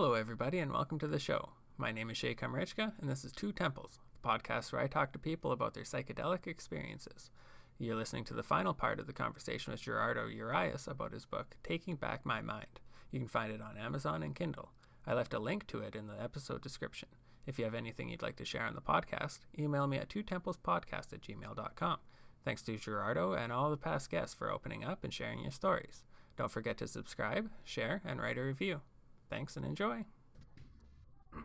Hello everybody and welcome to the show. My name is Shay Kamrychka and this is Two Temples, the podcast where I talk to people about their psychedelic experiences. You're listening to the final part of the conversation with Gerardo Urias about his book, Taking Back My Mind. You can find it on Amazon and Kindle. I left a link to it in the episode description. If you have anything you'd like to share on the podcast, email me at twotemplespodcast@gmail.com. Thanks to Gerardo and all the past guests for opening up and sharing your stories. Don't forget to subscribe, share, and write a review. Thanks and enjoy. All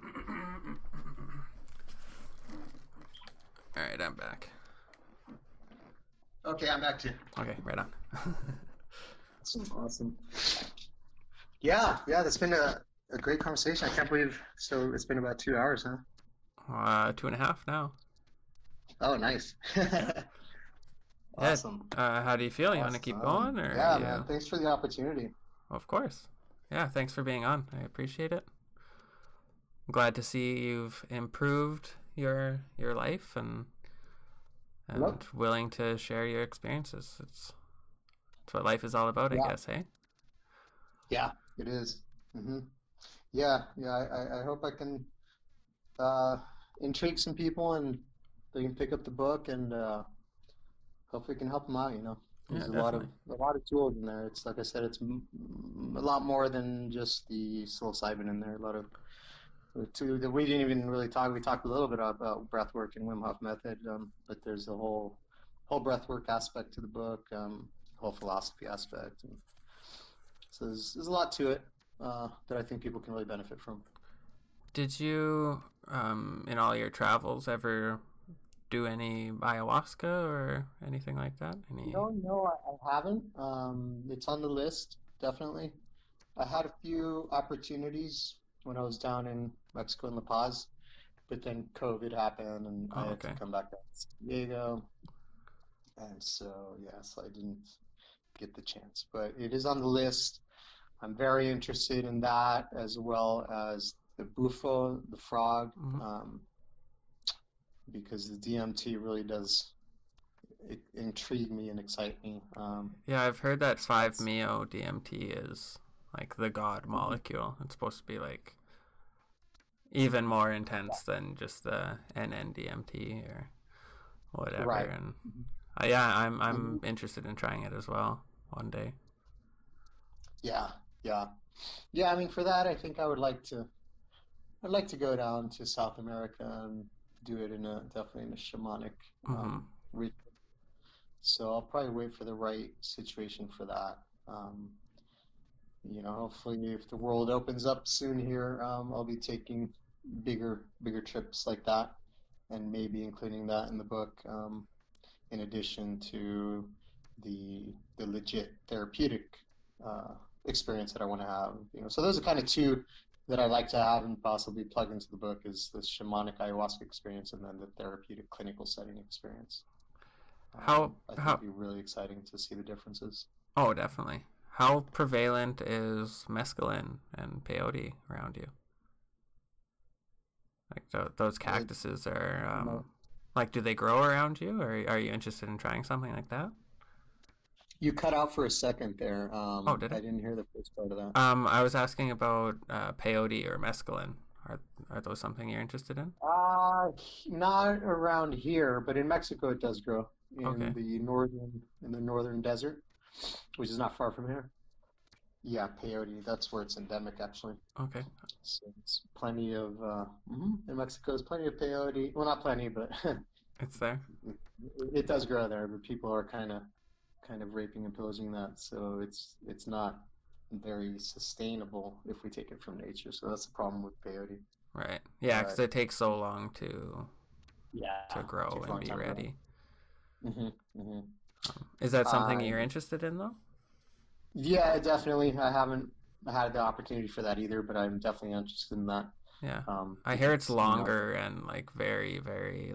right, I'm back. Okay, I'm back too. Okay, right on. Awesome. Yeah, that's been a great conversation. I can't believe, so it's been about 2 hours, huh? 2.5 now. Oh, nice. Awesome. How do you feel? You want to keep going? Or, yeah, man, thanks for the opportunity. Of course. Yeah, thanks for being on. I appreciate it. I'm glad to see you've improved your life and willing to share your experiences. It's what life is all about, I guess, hey? Yeah, it is. Mm-hmm. Yeah. I hope I can intrigue some people and they can pick up the book and hopefully can help them out, you know. There's a lot of tools in there. It's like I said, it's a lot more than just the psilocybin in there. A lot of that we didn't even really talk. We talked a little bit about breathwork and Wim Hof method, but there's a whole breathwork aspect to the book, whole philosophy aspect. And so there's a lot to it that I think people can really benefit from. Did you, in all your travels, ever do any ayahuasca or anything like that? No, I haven't. It's on the list, definitely. I had a few opportunities when I was down in Mexico in La Paz, but then COVID happened and I had to come back to San Diego. And so, so I didn't get the chance, but it is on the list. I'm very interested in that as well as the bufo, the frog, because the DMT really does intrigue me and excite me. I've heard that 5 MeO DMT is like the god molecule. It's supposed to be like even more intense than just the N,N DMT or whatever. Right. And I'm interested in trying it as well one day. Yeah. I mean, for that, I think I would like to. I'd like to go down to South America and do it in a shamanic ritual. So I'll probably wait for the right situation for that. Hopefully if the world opens up soon here, I'll be taking bigger trips like that and maybe including that in the book, in addition to the legit therapeutic experience that I want to have. So those are kind of two that I like to have and possibly plug into the book is the shamanic ayahuasca experience and then the therapeutic clinical setting experience. I think it'd be really exciting to see the differences. Oh, definitely. How prevalent is mescaline and peyote around you? Like those cactuses are, do they grow around you, or are you interested in trying something like that? You cut out for a second there. Did I? I didn't hear the first part of that. I was asking about peyote or mescaline. Are those something you're interested in? Not around here, but in Mexico it does grow in the northern desert, which is not far from here. Yeah, peyote. That's where it's endemic, actually. Okay. So it's plenty of in Mexico. There's plenty of peyote. Well, not plenty, but it's there. It does grow there, but people are kind of raping and pillaging that, so it's not very sustainable if we take it from nature. So that's the problem with peyote. Right. Yeah, because it takes so long to grow and be ready. Is that something you're interested in, though? Yeah, definitely. I haven't had the opportunity for that either, but I'm definitely interested in that. Yeah. I hear it's longer and very, very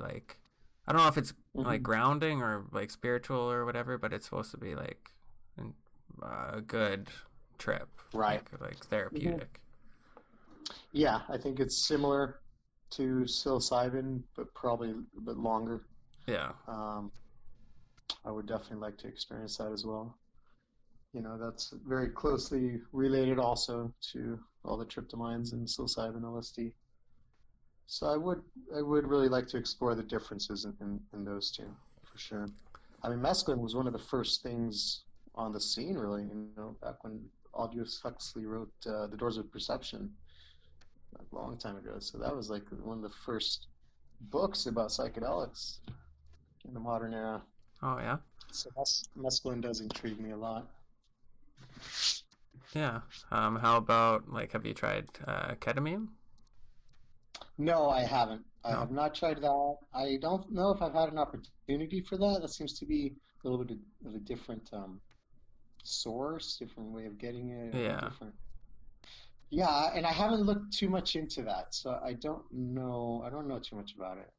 I don't know if it's grounding or spiritual or whatever, but it's supposed to be a good trip, right? Therapeutic. Yeah, I think it's similar to psilocybin, but probably a bit longer. Yeah. I would definitely like to experience that as well. you know, that's very closely related also to all the tryptamines and psilocybin, LSD. So I would really like to explore the differences in those two, for sure. I mean, mescaline was one of the first things on the scene, really, you know, back when Aldous Huxley wrote The Doors of Perception a long time ago. So that was like one of the first books about psychedelics in the modern era. Oh, yeah? So mescaline does intrigue me a lot. Yeah. How about, like, have you tried ketamine? No, I haven't. I have not tried that. I don't know if I've had an opportunity for that. That seems to be a little bit of a different source, different way of getting it. Yeah. Yeah, and I haven't looked too much into that, so I don't know. I don't know too much about it.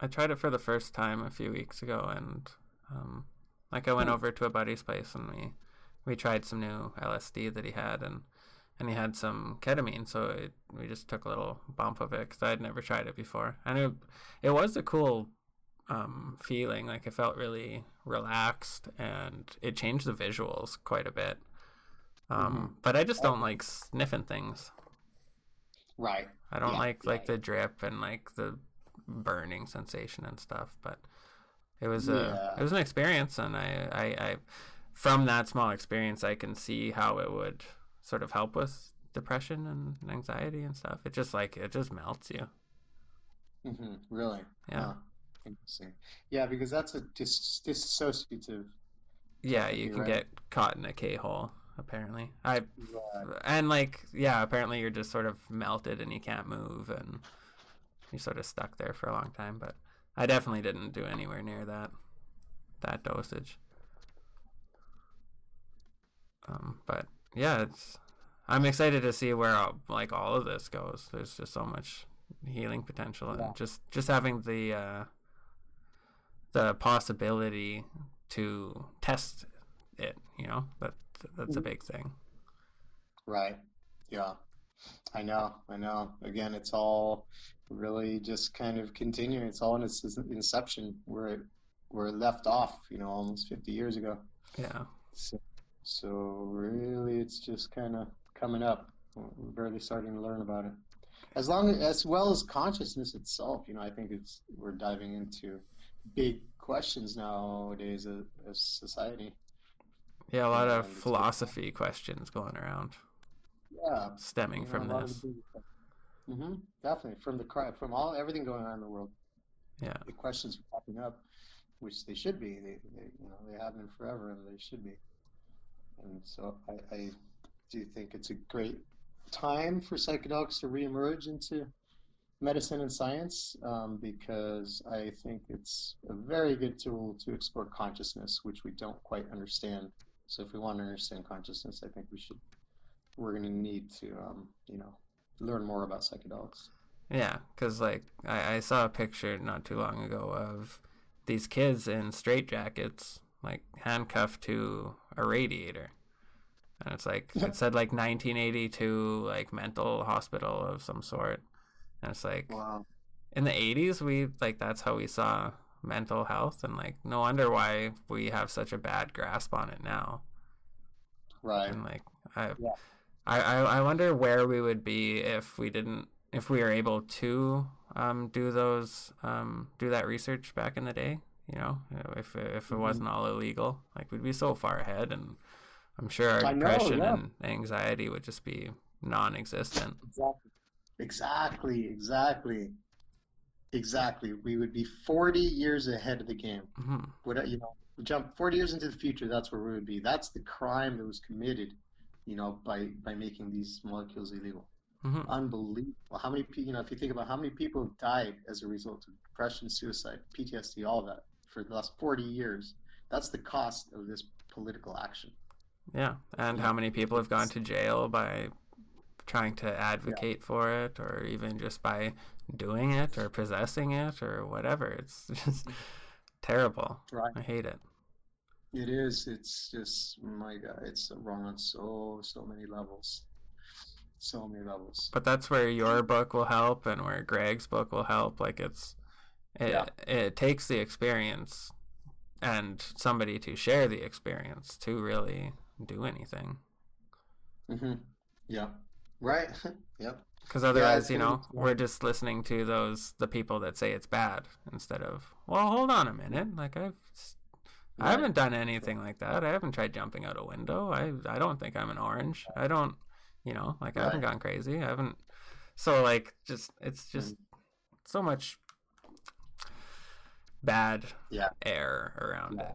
I tried it for the first time a few weeks ago, and like I went over to a buddy's place, and we tried some new LSD that he had, and he had some ketamine, so we just took a little bump of it because I had never tried it before. And it was a cool feeling. Like, I felt really relaxed, and it changed the visuals quite a bit. But I just don't like sniffing things. Right. I don't like the drip and like the burning sensation and stuff. But it was it was an experience, and I from that small experience, I can see how it would sort of help with depression and anxiety and stuff. It just melts you. Mm-hmm. Really? Yeah. Oh, interesting. Yeah, because that's a dissociative. Yeah, you can get caught in a K-hole, apparently. And like, yeah, apparently you're just sort of melted and you can't move and you're sort of stuck there for a long time. But I definitely didn't do anywhere near that dosage. But yeah, I'm excited to see where all of this goes. There's just so much healing potential, and just having the possibility to test it, you know, that's a big thing. Right. Yeah. I know. Again, it's all really just kind of continuing. It's all in its inception where it left off, you know, almost 50 years ago. Yeah. So really, it's just kind of coming up. We're barely starting to learn about it. As well as consciousness itself, you know, I think we're diving into big questions nowadays as society. Yeah, a lot of philosophy questions going around. Yeah, stemming from this. Definitely from everything going on in the world. Yeah, the questions are popping up, which they should be. They you know, they have been forever, and they should be. And so I do think it's a great time for psychedelics to reemerge into medicine and science, because I think it's a very good tool to explore consciousness, which we don't quite understand. So if we want to understand consciousness, I think we're going to need to, you know, learn more about psychedelics. Yeah, because like I saw a picture not too long ago of these kids in straitjackets, like handcuffed to a radiator, and it's like it said like 1982 like mental hospital of some sort, and it's like, wow. In the 80s we like that's how we saw mental health, and like no wonder why we have such a bad grasp on it now. Right. And like I wonder where we would be if we were able to do that research back in the day. You know, if it wasn't all illegal, like we'd be so far ahead, and I'm sure our depression and anxiety would just be non-existent. Exactly. We would be 40 years ahead of the game. Mm-hmm. Would, you know, jump 40 years into the future, that's where we would be. That's the crime that was committed, you know, by making these molecules illegal. Mm-hmm. Unbelievable. How many people, you know, if you think about how many people have died as a result of depression, suicide, PTSD, all of that for the last 40 years, that's the cost of this political action. Yeah. And how many people have gone to jail by trying to advocate for it, or even just by doing it or possessing it or whatever. It's just terrible. Right. I hate it. It is. It's just, my God, it's wrong on so many levels. So many levels. But that's where your book will help, and where Greg's book will help. Like it takes the experience and somebody to share the experience to really do anything. Mm-hmm. Yeah. Right. Yep. Because otherwise, yeah, you know, we're just listening to the people that say it's bad instead of, well, hold on a minute. Like I haven't done anything like that. I haven't tried jumping out a window. I don't think I'm an orange. I don't, you know, like I haven't gone crazy. I haven't. So like, just, it's just so much bad air around it.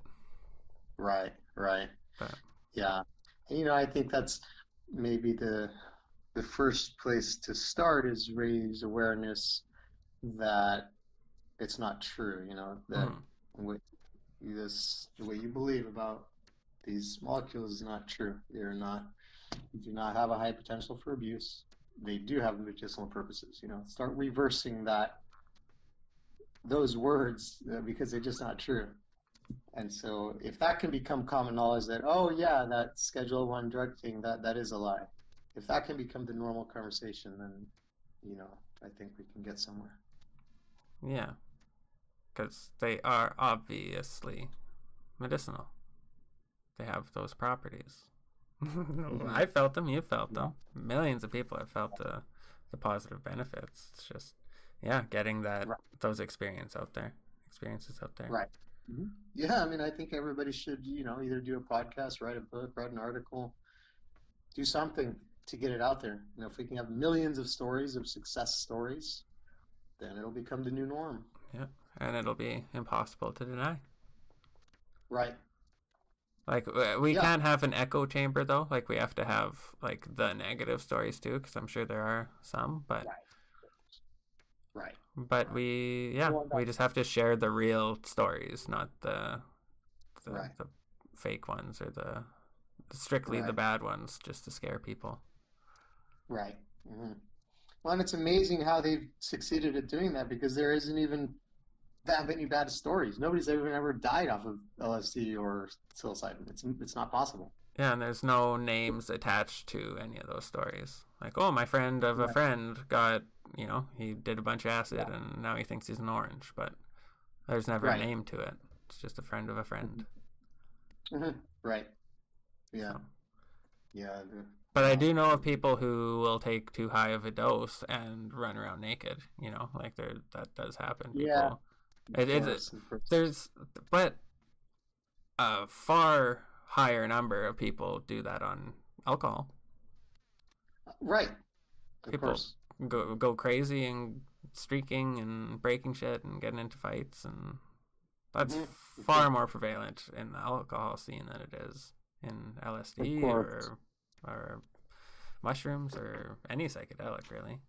Right. Right. But, yeah. You know, I think that's maybe the first place to start is raise awareness that it's not true, you know, that the way you believe about these molecules is not true. They do not have a high potential for abuse. They do have medicinal purposes, you know. Start reversing those words because they're just not true. And so if that can become common knowledge that, oh yeah, that Schedule I drug thing, that is a lie. If that can become the normal conversation, then, you know, I think we can get somewhere. Yeah, because they are obviously medicinal. They have those properties. I felt them, you felt them. Millions of people have felt the positive benefits. It's just, getting those experiences out there. Right. Mm-hmm. Yeah, I mean, I think everybody should, you know, either do a podcast, write a book, write an article, do something to get it out there. You know, if we can have millions of stories of success stories, then it'll become the new norm. Yeah, and it'll be impossible to deny. Right. Like, we can't have an echo chamber, though. Like, we have to have, like, the negative stories, too, because I'm sure there are some, but... Right. But we just have to share the real stories, not the fake ones or the strictly the bad ones, just to scare people. Right. Mm-hmm. Well, and it's amazing how they've succeeded at doing that because there isn't even that many bad stories. Nobody's ever died off of LSD or psilocybin. It's not possible. Yeah, and there's no names attached to any of those stories. Like, oh, my friend of a friend got, you know, he did a bunch of acid and now he thinks he's an orange, but there's never a name to it. It's just a friend of a friend. Mm-hmm. Right. Yeah. So. Yeah. But I do know of people who will take too high of a dose and run around naked, you know, like that does happen. People. Yeah. But a far higher number of people do that on alcohol. Right. People go crazy and streaking and breaking shit and getting into fights, and that's far more prevalent in the alcohol scene than it is in LSD or mushrooms or any psychedelic, really.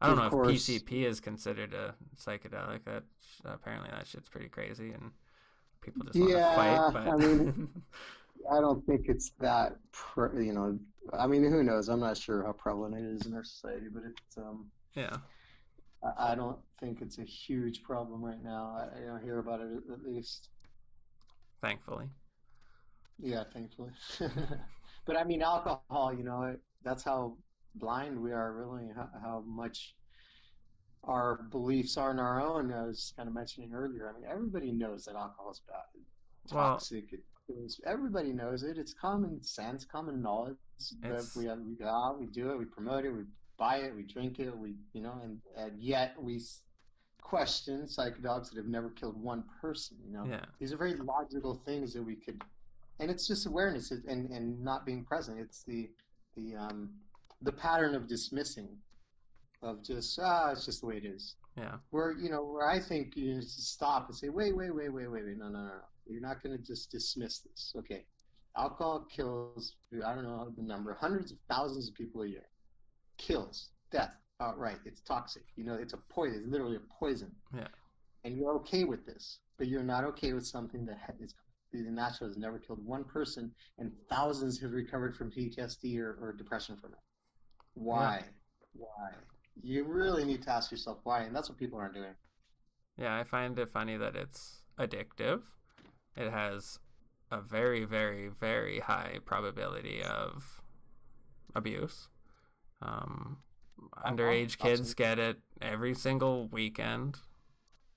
I don't know if PCP is considered a psychedelic. That apparently that shit's pretty crazy and people just want to fight. But... I mean, I don't think it's that, you know, I mean, who knows? I'm not sure how prevalent it is in our society, but it's, I don't think it's a huge problem right now. I don't hear about it at least. Thankfully. Yeah, thankfully. But I mean, alcohol, you know, that's how blind we are really, how much our beliefs are in our own. I was kind of mentioning earlier, I mean, everybody knows that alcohol is bad. It's toxic. Everybody knows it. It's common sense, common knowledge. We do it, we promote it, we buy it, we drink it, we, you know, and yet we question psychedelics that have never killed one person, you know. Yeah. These are very logical things that we could, and it's just awareness and not being present. It's the pattern of dismissing, of just, it's just the way it is. Yeah. Where I think you stop and say, wait, no. You're not going to just dismiss this. Okay. Alcohol kills, I don't know the number, hundreds of thousands of people a year. Kills. Death. Outright. It's toxic. You know, it's a poison. It's literally a poison. Yeah. And you're okay with this, but you're not okay with something that is completely natural, has never killed one person, and thousands have recovered from PTSD or depression from it. Why? Yeah. Why? You really need to ask yourself why, and that's what people aren't doing. Yeah, I find it funny that it's addictive. It has a very, very, very high probability of abuse. Underage kids get it every single weekend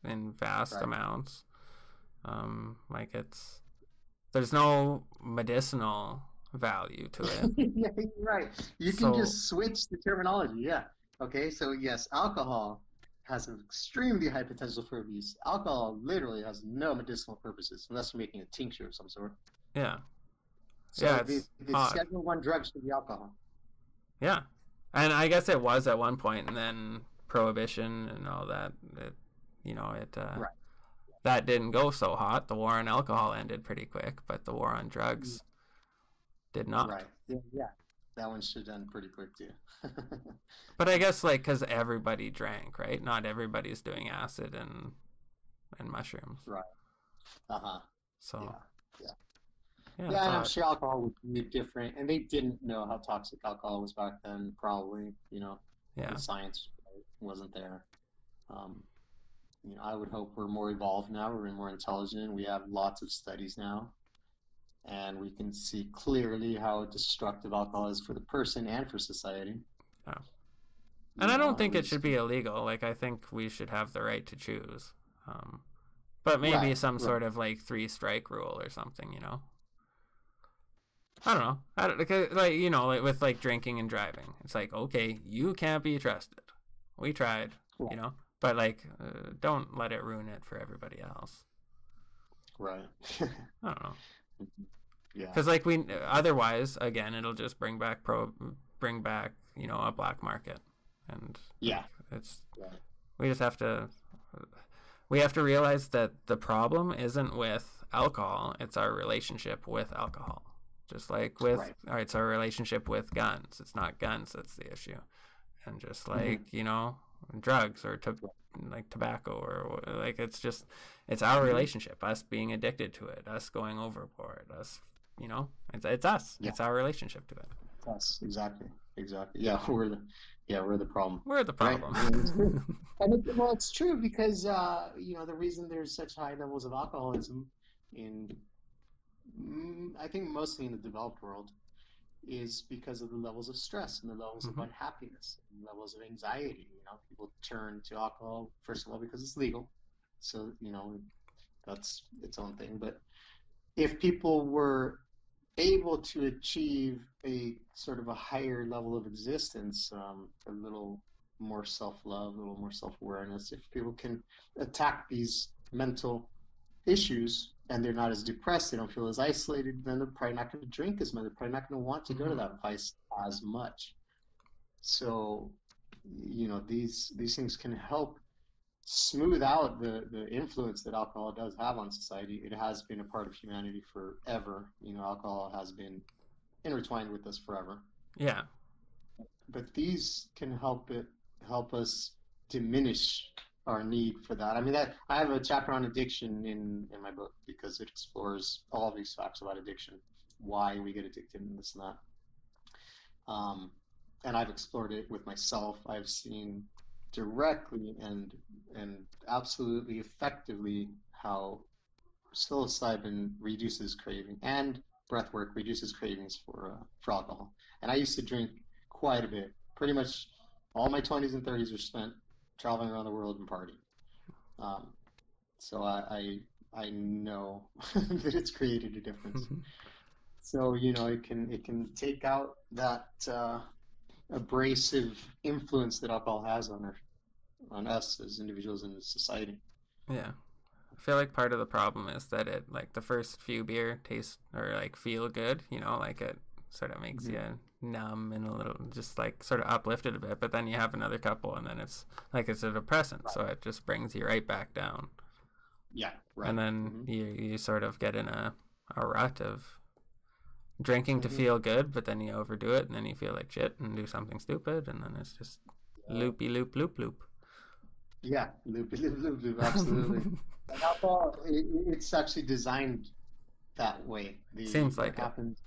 in vast amounts. There's no medicinal value to it. Right. You can just switch the terminology. Yeah. Okay. So yes, alcohol has an extremely high potential for abuse. Alcohol literally has no medicinal purposes unless you're making a tincture of some sort. Yeah. So yeah. The Schedule 1 drugs should be alcohol. Yeah. And I guess it was at one point, and then Prohibition and all that, right. That didn't go so hot. The war on alcohol ended pretty quick, but the war on drugs did not. Right. Yeah. That one should end pretty quick too. But I guess because everybody drank, right? Not everybody's doing acid and mushrooms. Right. Uh-huh. So. Yeah. Yeah, and I'm sure alcohol would be different. And they didn't know how toxic alcohol was back then, probably, The science wasn't there. I would hope we're more evolved now. We're more intelligent. We have lots of studies now. And we can see clearly how destructive alcohol is for the person and for society. Oh. And I don't think it should be illegal. I think we should have the right to choose. But maybe sort of 3-strike rule or something, I don't know. With drinking and driving, it's okay, you can't be trusted. We tried, but don't let it ruin it for everybody else. Right. I don't know. Yeah. Because otherwise, again, it'll just bring back a black market, and we have to realize that the problem isn't with alcohol; it's our relationship with alcohol. Just it's our relationship with guns. It's not guns that's the issue. And just drugs or tobacco or it's our relationship, us being addicted to it, us going overboard, us, it's us. Yeah. It's our relationship to it. It's us. Exactly. Yeah. We're the problem. We're the problem. Right? And it's true because, the reason there's such high levels of alcoholism in, I think mostly in the developed world, is because of the levels of stress and the levels of unhappiness and levels of anxiety. People turn to alcohol, first of all, because it's legal. So, that's its own thing. But if people were able to achieve a sort of a higher level of existence, a little more self-love, a little more self-awareness, if people can attack these mental issues and they're not as depressed, they don't feel as isolated, then they're probably not going to drink as much. They're probably not going to want to go to that vice as much. So, these things can help smooth out the influence that alcohol does have on society. It has been a part of humanity forever. Alcohol has been intertwined with us forever. Yeah. But these can help us diminish our need for that. I have a chapter on addiction in my book because it explores all these facts about addiction, why we get addicted and this and that. And I've explored it with myself. I've seen directly and absolutely effectively how psilocybin reduces craving and breathwork reduces cravings for alcohol. And I used to drink quite a bit. Pretty much all my 20s and 30s were spent traveling around the world and partying. So I know that it's created a difference. So, it can take out that abrasive influence that alcohol has on us as individuals and as society. Yeah. I feel part of the problem is that it, the first few beer taste or, feel good, it sort of makes you numb and a little sort of uplifted a bit, but then you have another couple and then it's it's a depressant, right. So it just brings you right back down. Yeah, right. And then you sort of get in a rut of drinking to feel good, but then you overdo it and then you feel like shit and do something stupid, and then it's just loopy loop. Yeah, loopy loop, absolutely. And alcohol, it's actually designed that way. Seems like it happens.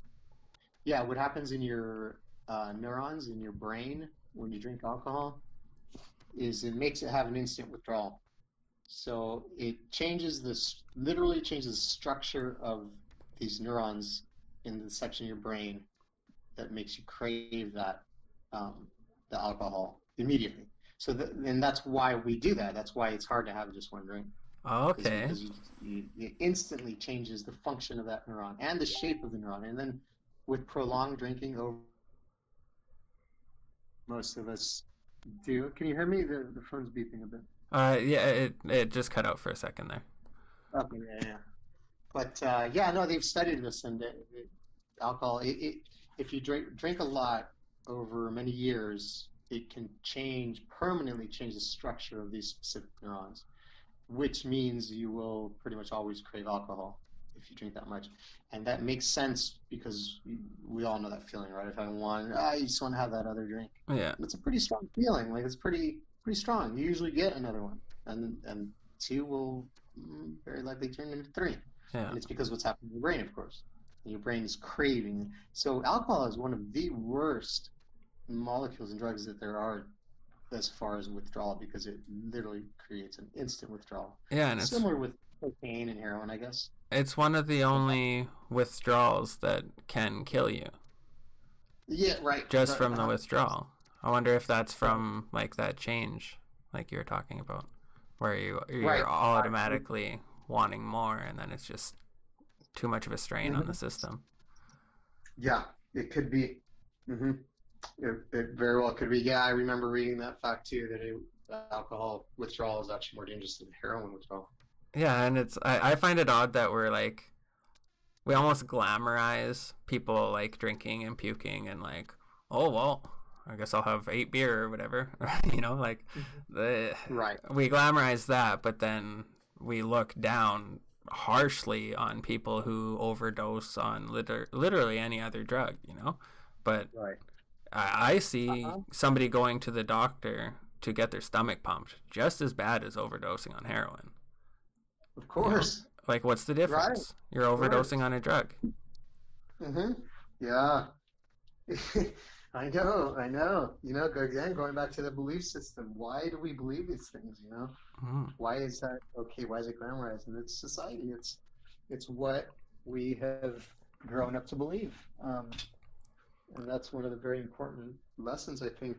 Yeah, what happens in your neurons, in your brain, when you drink alcohol, is it makes it have an instant withdrawal. So it literally changes the structure of these neurons in the section of your brain that makes you crave that the alcohol immediately. So and that's why we do that. That's why it's hard to have just one drink. Okay. Because it instantly changes the function of that neuron and the shape of the neuron, and then with prolonged drinking over, most of us do. Can you hear me? The phone's beeping a bit. Yeah, it just cut out for a second there. Okay, yeah. But they've studied this, and alcohol. If you drink a lot over many years, it can permanently change the structure of these specific neurons, which means you will pretty much always crave alcohol if you drink that much. And that makes sense because we all know that feeling, right? If I want, you just want to have that other drink. Yeah. It's a pretty strong feeling. Like, it's pretty strong. You usually get another one. And two will very likely turn into three. Yeah. And it's because what's happening to your brain, of course. Your brain is craving. So alcohol is one of the worst molecules and drugs that there are as far as withdrawal, because it literally creates an instant withdrawal. Yeah, and it's similar with cocaine and heroin, I guess. It's one of the only withdrawals that can kill you. Yeah, right. Just from the withdrawal. I wonder if that's from, like, that change, like you were talking about, where you're right, automatically wanting more, and then it's just too much of a strain on the system. Yeah, it could be. Mm-hmm. It very well could be. Yeah, I remember reading that fact too, that alcohol withdrawal is actually more dangerous than heroin withdrawal. Yeah, and it's I find it odd that we almost glamorize people like drinking and puking and like, oh well, I guess I'll have 8 beer or whatever, you know, like we glamorize that, but then we look down harshly on people who overdose on literally any other drug, you know. But I see somebody going to the doctor to get their stomach pumped just as bad as overdosing on heroin. Of course. You know, like, what's the difference? Right. You're overdosing on a drug. Mm-hmm. Yeah. I know. You know, again, going back to the belief system, why do we believe these things, you know? Mm. Why is that okay? Why is it glamorized? And it's society. It's what we have grown up to believe. And that's one of the very important lessons, I think,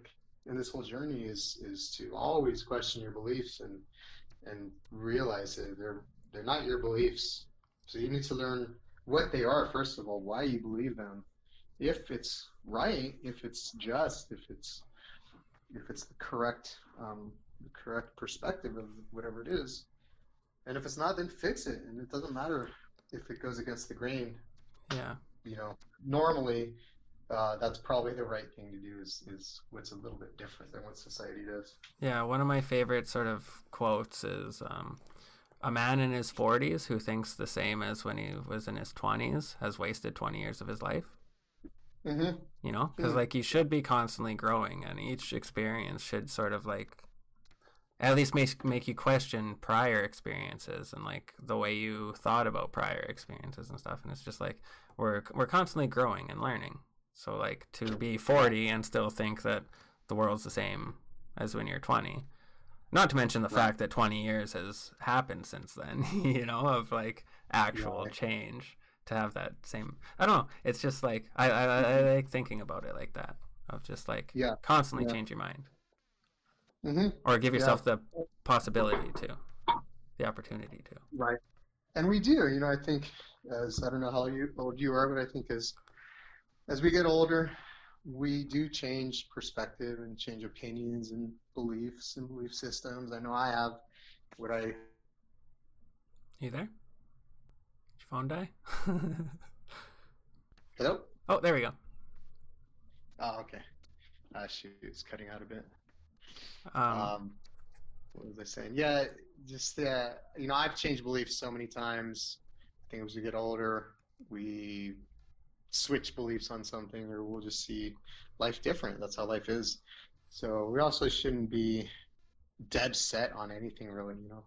in this whole journey is to always question your beliefs and realize that they're not your beliefs. So you need to learn what they are, first of all, why you believe them. If it's right, if it's just, if it's the correct perspective of whatever it is, and if it's not, then fix it. And it doesn't matter if it goes against the grain. Yeah. You know, normally that's probably the right thing to do is what's a little bit different than what society does. Yeah, one of my favorite sort of quotes is a man in his 40s who thinks the same as when he was in his 20s has wasted 20 years of his life. Mm-hmm. You know, because like, you should be constantly growing, and each experience should sort of like at least make you question prior experiences and like the way you thought about prior experiences and stuff. And it's just like we're constantly growing and learning. So like, to be 40 and still think that the world's the same as when you're 20, not to mention the fact that 20 years has happened since then, you know, of like actual change. To have that same, I don't know. It's just like I like thinking about it like that, of just like constantly change your mind, or give yourself the possibility to, the opportunity to. Right, and we do. You know, I think I don't know how old you are, but I think as we get older, we do change perspective and change opinions and beliefs and belief systems. I know I have. You there? Phone die? Hello? Oh, there we go. Oh, okay. Shoot, it's cutting out a bit. What was I saying? Yeah, just, you know, I've changed beliefs so many times. I think as we get older, we switch beliefs on something, or we'll just see life different. That's how life is. So we also shouldn't be dead set on anything, really, you know.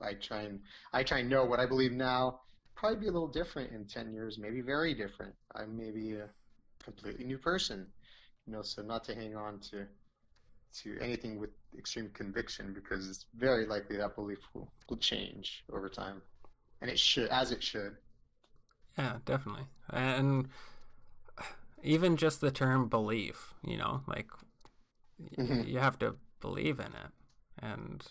I try and know what I believe now. Probably be a little different in 10 years, maybe very different. I may be a completely new person, you know, so not to hang on to anything with extreme conviction, because it's very likely that belief will change over time, and it should, as it should. Yeah, definitely. And even just the term belief, you know, like you have to believe in it, and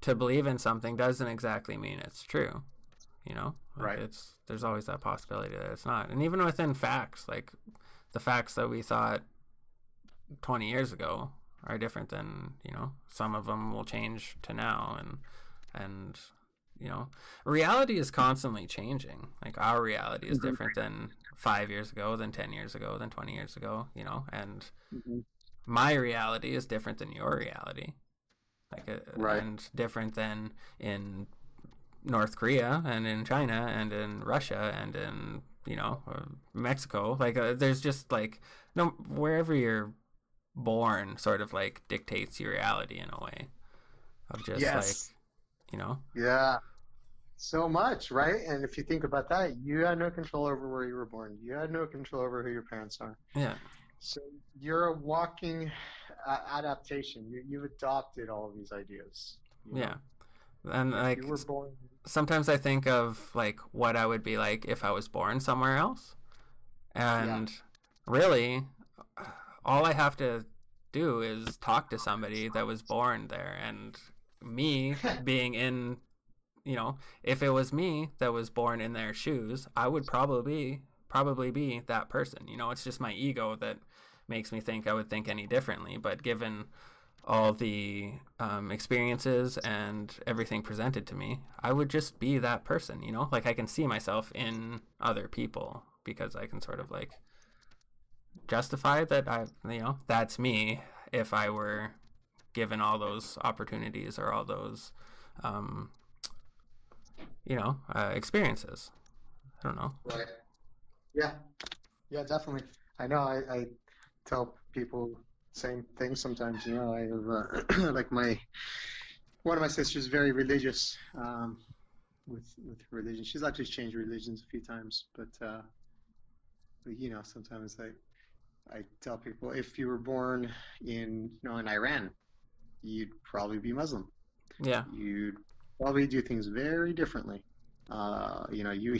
to believe in something doesn't exactly mean it's true, you know, Right. It's, there's always that possibility that it's not. And even within facts, like the facts that we thought 20 years ago are different than, you know, some of them will change to now. And you know, reality is constantly changing. Like our reality is different than 5 years ago, than 10 years ago, than 20 years ago, you know, and my reality is different than your reality. Like, and different than in North Korea and in China and in Russia and in, you know, Mexico. Like there's just like, no, wherever you're born sort of like dictates your reality in a way of just like, you know. Yeah. So much, right? And if you think about that, you had no control over where you were born. You had no control over who your parents are. Yeah. So you're a walking adaptation. You've adopted all of these ideas. Yeah. Know? And like, you were born. Sometimes I think of like what I would be like if I was born somewhere else. And really, all I have to do is talk to somebody that was born there. And me being in, you know, if it was me that was born in their shoes, I would probably be that person. You know, it's just my ego that makes me think I would think any differently. But given all the experiences and everything presented to me, I would just be that person, you know? Like I can see myself in other people because I can sort of like justify that I, you know, that's me if I were given all those opportunities or all those, you know, experiences. I don't know. Right. Yeah, definitely. I know I tell people same thing sometimes, you know. I have like one of my sisters is very religious with religion. She's actually changed religions a few times, but you know, sometimes I tell people, if you were born in, you know, in Iran, you'd probably be Muslim. Yeah. You'd probably do things very differently. You know, you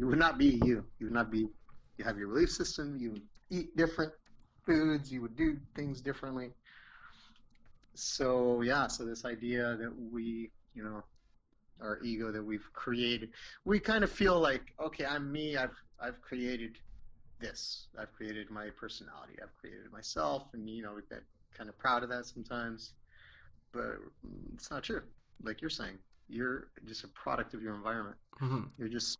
would not be you. You would not be. You have your belief system. You would eat different foods. You would do things differently. So yeah. So this idea that we, you know, our ego that we've created, we kind of feel like, okay, I'm me. I've created this. I've created my personality. I've created myself, and you know, we get kind of proud of that sometimes. But it's not true. Like you're saying, you're just a product of your environment. Mm-hmm. You're just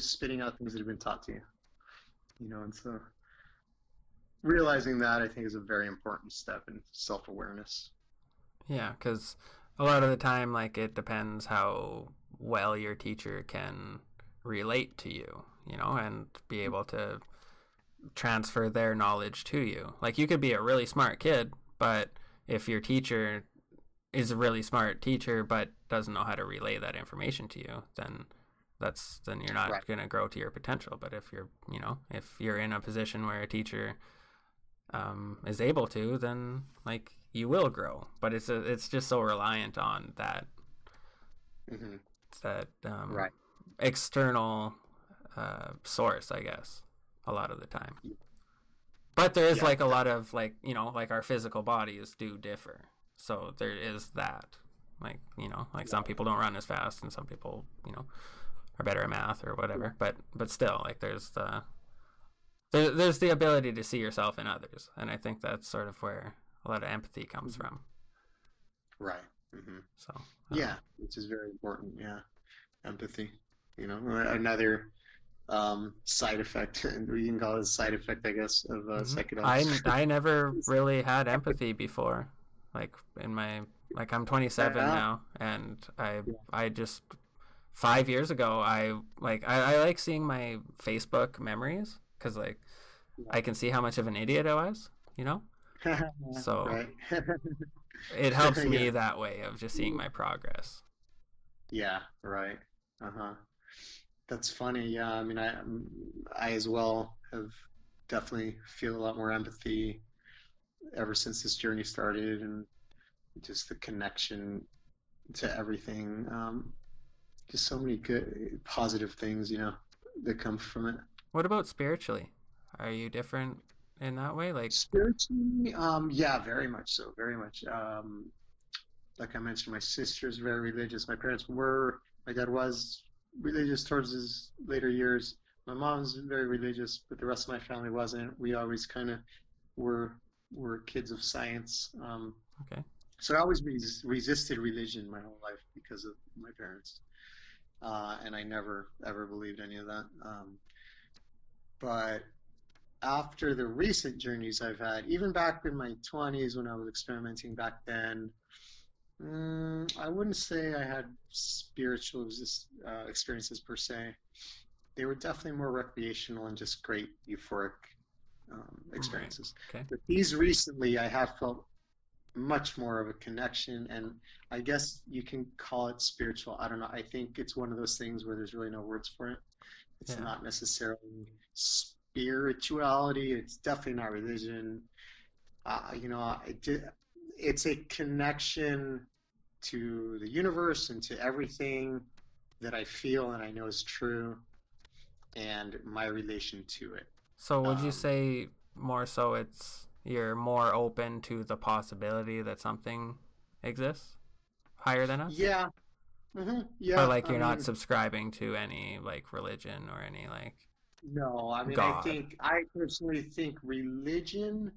spitting out things that have been taught to you, you know. And so realizing that, I think, is a very important step in self-awareness. Yeah, because a lot of the time, like, it depends how well your teacher can relate to you, you know, and be able to transfer their knowledge to you. Like, you could be a really smart kid, but if your teacher is a really smart teacher but doesn't know how to relay that information to you, then you're not going to grow to your potential. But if you're, you know, if you're in a position where a teacher is able to, then like you will grow. But it's just so reliant on that that external source, I guess, a lot of the time. But there is like a lot of like, you know, like our physical bodies do differ. So there is that, like, you know, like some people don't run as fast and some people, you know, are better at math or whatever. But still, like there's the ability to see yourself in others. And I think that's sort of where a lot of empathy comes from. Right. Mm-hmm. So. Yeah, which is very important. Yeah. Empathy, you know, another side effect, and we can call it a side effect, I guess, of psychedelics. I never really had empathy before. Like I'm 27 now, and I just 5 years ago I like seeing my Facebook memories because like I can see how much of an idiot I was, you know. So it helps me that way of just seeing my progress. Yeah. Right. Uh huh. That's funny. Yeah. I mean, I as well have definitely feel a lot more empathy ever since this journey started, and just the connection to everything, just so many good positive things, you know, that come from it. What about spiritually? Are you different in that way? Like spiritually, yeah, very much so, very much. Like I mentioned, my sister's very religious. My parents were, my dad was religious towards his later years. My mom's very religious, but the rest of my family wasn't. We always kind of were kids of science. Okay. So I always resisted religion my whole life because of my parents. And I never, ever believed any of that. But after the recent journeys I've had, even back in my 20s when I was experimenting back then, I wouldn't say I had spiritual experiences per se. They were definitely more recreational and just great euphoric experiences. Okay. But these recently, I have felt much more of a connection, and I guess you can call it spiritual. I don't know. I think it's one of those things where there's really no words for it. It's not necessarily spirituality. It's definitely not religion. It's a connection to the universe and to everything that I feel and I know is true, and my relation to it. So would you say more so it's you're more open to the possibility that something exists higher than us? Yeah. Mm-hmm. Yeah. Or like you're not subscribing to any like religion or any like... No, I mean, God. I personally think religion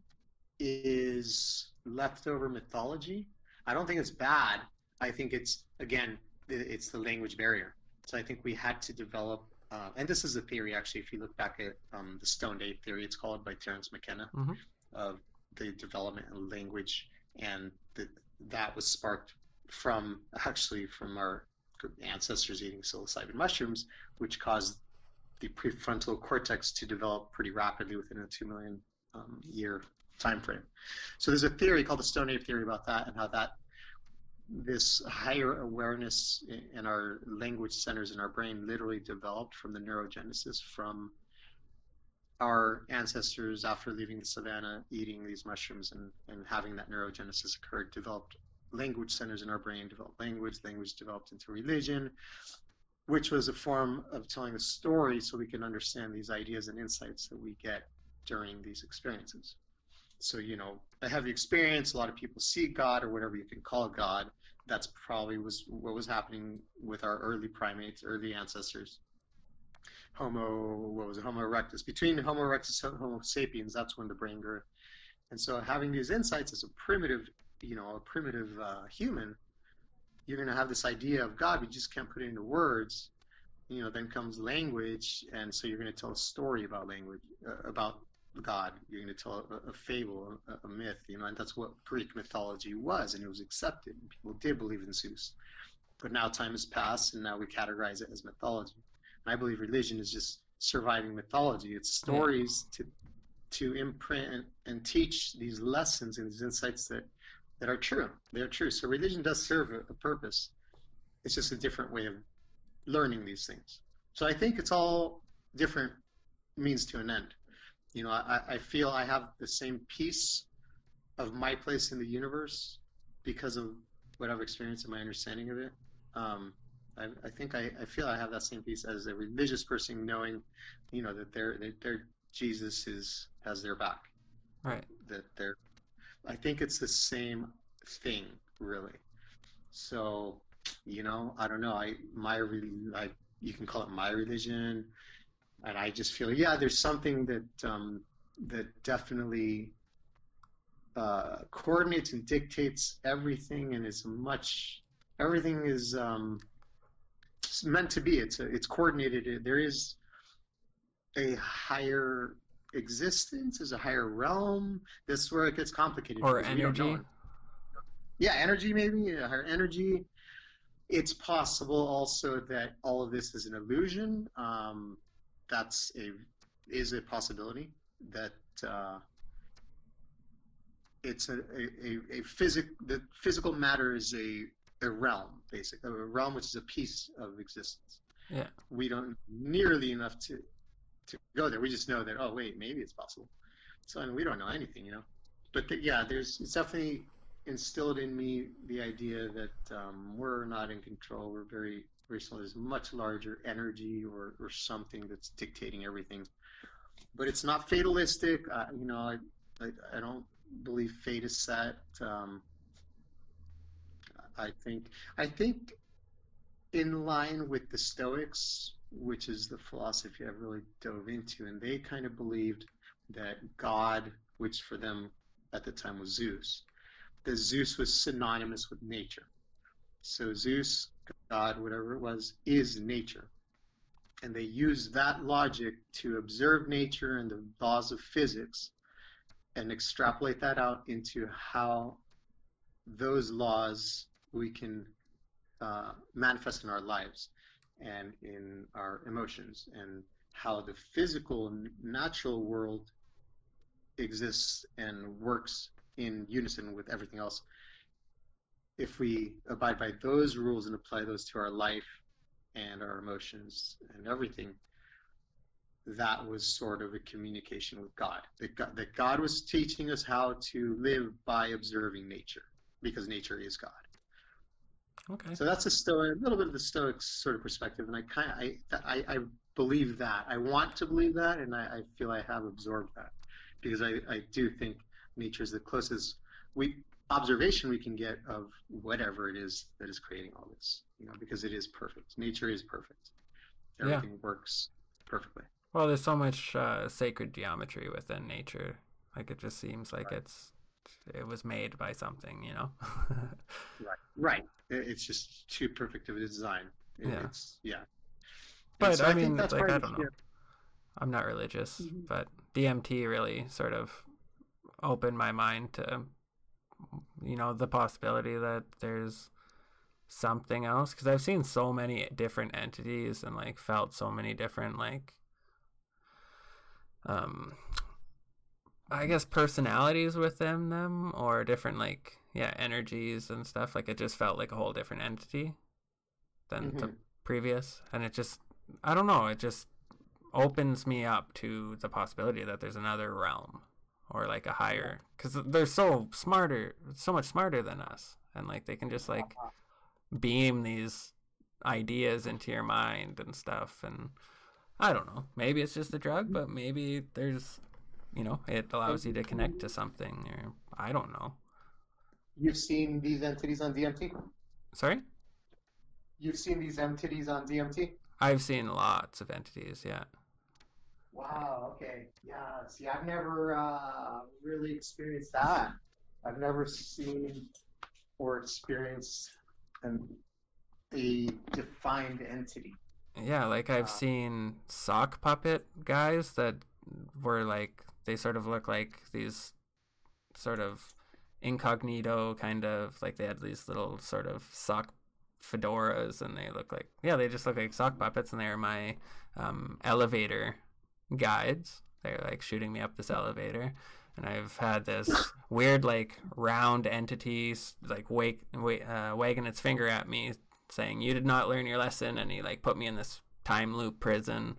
is leftover mythology. I don't think it's bad. I think it's, again, it's the language barrier. So I think we had to develop, and this is a theory actually, if you look back at the Stoned Ape theory, it's called, by Terence McKenna, mm-hmm. of the development of language, and that was sparked from our ancestors eating psilocybin mushrooms, which caused the prefrontal cortex to develop pretty rapidly within a 2 million year time frame. So there's a theory called the Stone Ape theory about that, and how that this higher awareness in our language centers in our brain literally developed from the neurogenesis from our ancestors after leaving the savannah, eating these mushrooms and having that neurogenesis occur, developed language centers in our brain, developed language developed into religion, which was a form of telling a story so we can understand these ideas and insights that we get during these experiences. So, a heavy experience, a lot of people see God, or whatever you can call God. That's probably what was happening with our early primates, early ancestors. Homo erectus. Between Homo erectus and Homo sapiens, that's when the brain grew. And so having these insights as a primitive human, you're going to have this idea of God, we just can't put it into words. Then comes language, and so you're going to tell a story about language, about God. You're going to tell a fable, a myth, and that's what Greek mythology was, and it was accepted. People did believe in Zeus. But now time has passed, and now we categorize it as mythology. And I believe religion is just surviving mythology. It's stories to imprint and teach these lessons and these insights that are true. They're true. So religion does serve a purpose. It's just a different way of learning these things. So I think it's all different means to an end. I feel I have the same piece of my place in the universe because of what I've experienced and my understanding of it. I think I feel I have that same piece as a religious person, knowing, that their Jesus has their back. Right. I think it's the same thing, really. So, I don't know. You can call it my religion. And I just feel, there's something that definitely coordinates and dictates everything, and everything is meant to be. It's coordinated. There is a higher existence, is a higher realm. This is where it gets complicated. Or energy. Yeah, energy maybe, a higher energy. It's possible also that all of this is an illusion. That's a possibility that it's a the physical matter is a realm, basically, a realm which is a piece of existence. Yeah. We don't know nearly enough to go there. We just know that, oh wait, maybe it's possible. So we don't know anything, But it's definitely instilled in me the idea that we're not in control. We're very recently, there's much larger energy or something that's dictating everything, but it's not fatalistic. I don't believe fate is set. I think in line with the Stoics, which is the philosophy I've really dove into, and they kind of believed that God, which for them at the time was Zeus, that Zeus was synonymous with nature. So Zeus, God, whatever it was, is nature. And they use that logic to observe nature and the laws of physics and extrapolate that out into how those laws we can manifest in our lives and in our emotions, and how the physical natural world exists and works in unison with everything else. If we abide by those rules and apply those to our life and our emotions and everything, that was sort of a communication with God. That God was teaching us how to live by observing nature, because nature is God. Okay. So that's a little bit of the Stoic sort of perspective, and I believe that. I want to believe that, and I feel I have absorbed that, because I do think nature is the closest observation we can get of whatever it is that is creating all this, because it is perfect. Nature is perfect. Everything works perfectly. Well, there's so much sacred geometry within nature. Like, it just seems like it was made by something, Right. It's just too perfect of a design. But so I mean, that's like, I don't know. Yeah. I'm not religious, but DMT really sort of opened my mind to, the possibility that there's something else. Because I've seen so many different entities and like felt so many different I guess personalities within them, or different energies and stuff. Like, it just felt like a whole different entity than the previous, and it just, I don't know, it just opens me up to the possibility that there's another realm, or like a higher, because they're so much smarter than us, and like they can just like beam these ideas into your mind and stuff. And I don't know, maybe it's just a drug, but maybe there's, it allows you to connect to something, or I don't know. You've seen these entities on DMT? Sorry? You've seen these entities on DMT? I've seen lots of entities, yeah. Wow, okay. Yeah, see, I've never really experienced that. I've never seen or experienced a defined entity. Yeah, like I've seen sock puppet guys that were like, they sort of look like these sort of incognito kind of, like they had these little sort of sock fedoras, and they look like, they just look like sock puppets, and they're my elevator guides. They're like shooting me up this elevator, and I've had this weird like round entity like wagging its finger at me, saying, you did not learn your lesson, and he like put me in this time loop prison.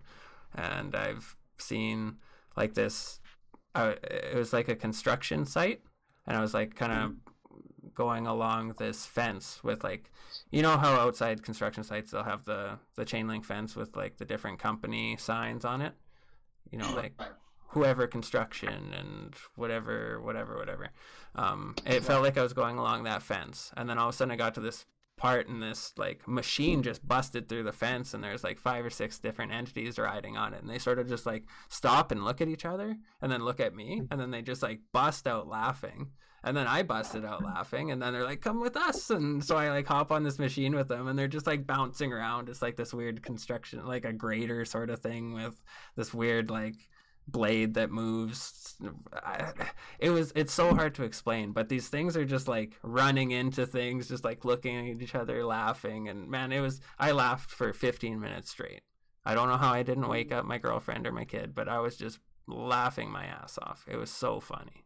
And I've seen like this, it was like a construction site, and I was like kind of going along this fence with like, how outside construction sites they'll have the chain link fence with like the different company signs on it, like whoever construction and whatever. It felt like I was going along that fence, and then all of a sudden I got to this part, and this like machine just busted through the fence, and there's like 5 or 6 different entities riding on it, and they sort of just like stop and look at each other, and then look at me, and then they just like bust out laughing, and then I busted out laughing, and then they're like, come with us. And so I like hop on this machine with them, and they're just like bouncing around. It's like this weird construction, like a grater sort of thing with this weird like blade that moves. It's so hard to explain, but these things are just like running into things, just like looking at each other, laughing. And man, I laughed for 15 minutes straight. I don't know how I didn't wake up my girlfriend or my kid, but I was just laughing my ass off. It was so funny.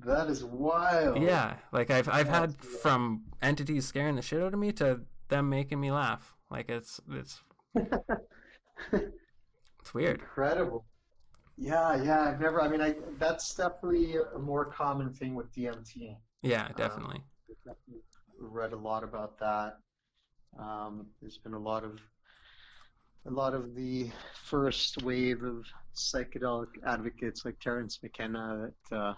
That is wild. Yeah, like I've had from entities scaring the shit out of me to them making me laugh. Like it's it's weird. Incredible. Yeah, I've never. I mean, that's definitely a more common thing with DMT. Yeah, definitely. Definitely read a lot about that. There's been a lot of the first wave of psychedelic advocates, like Terence McKenna, that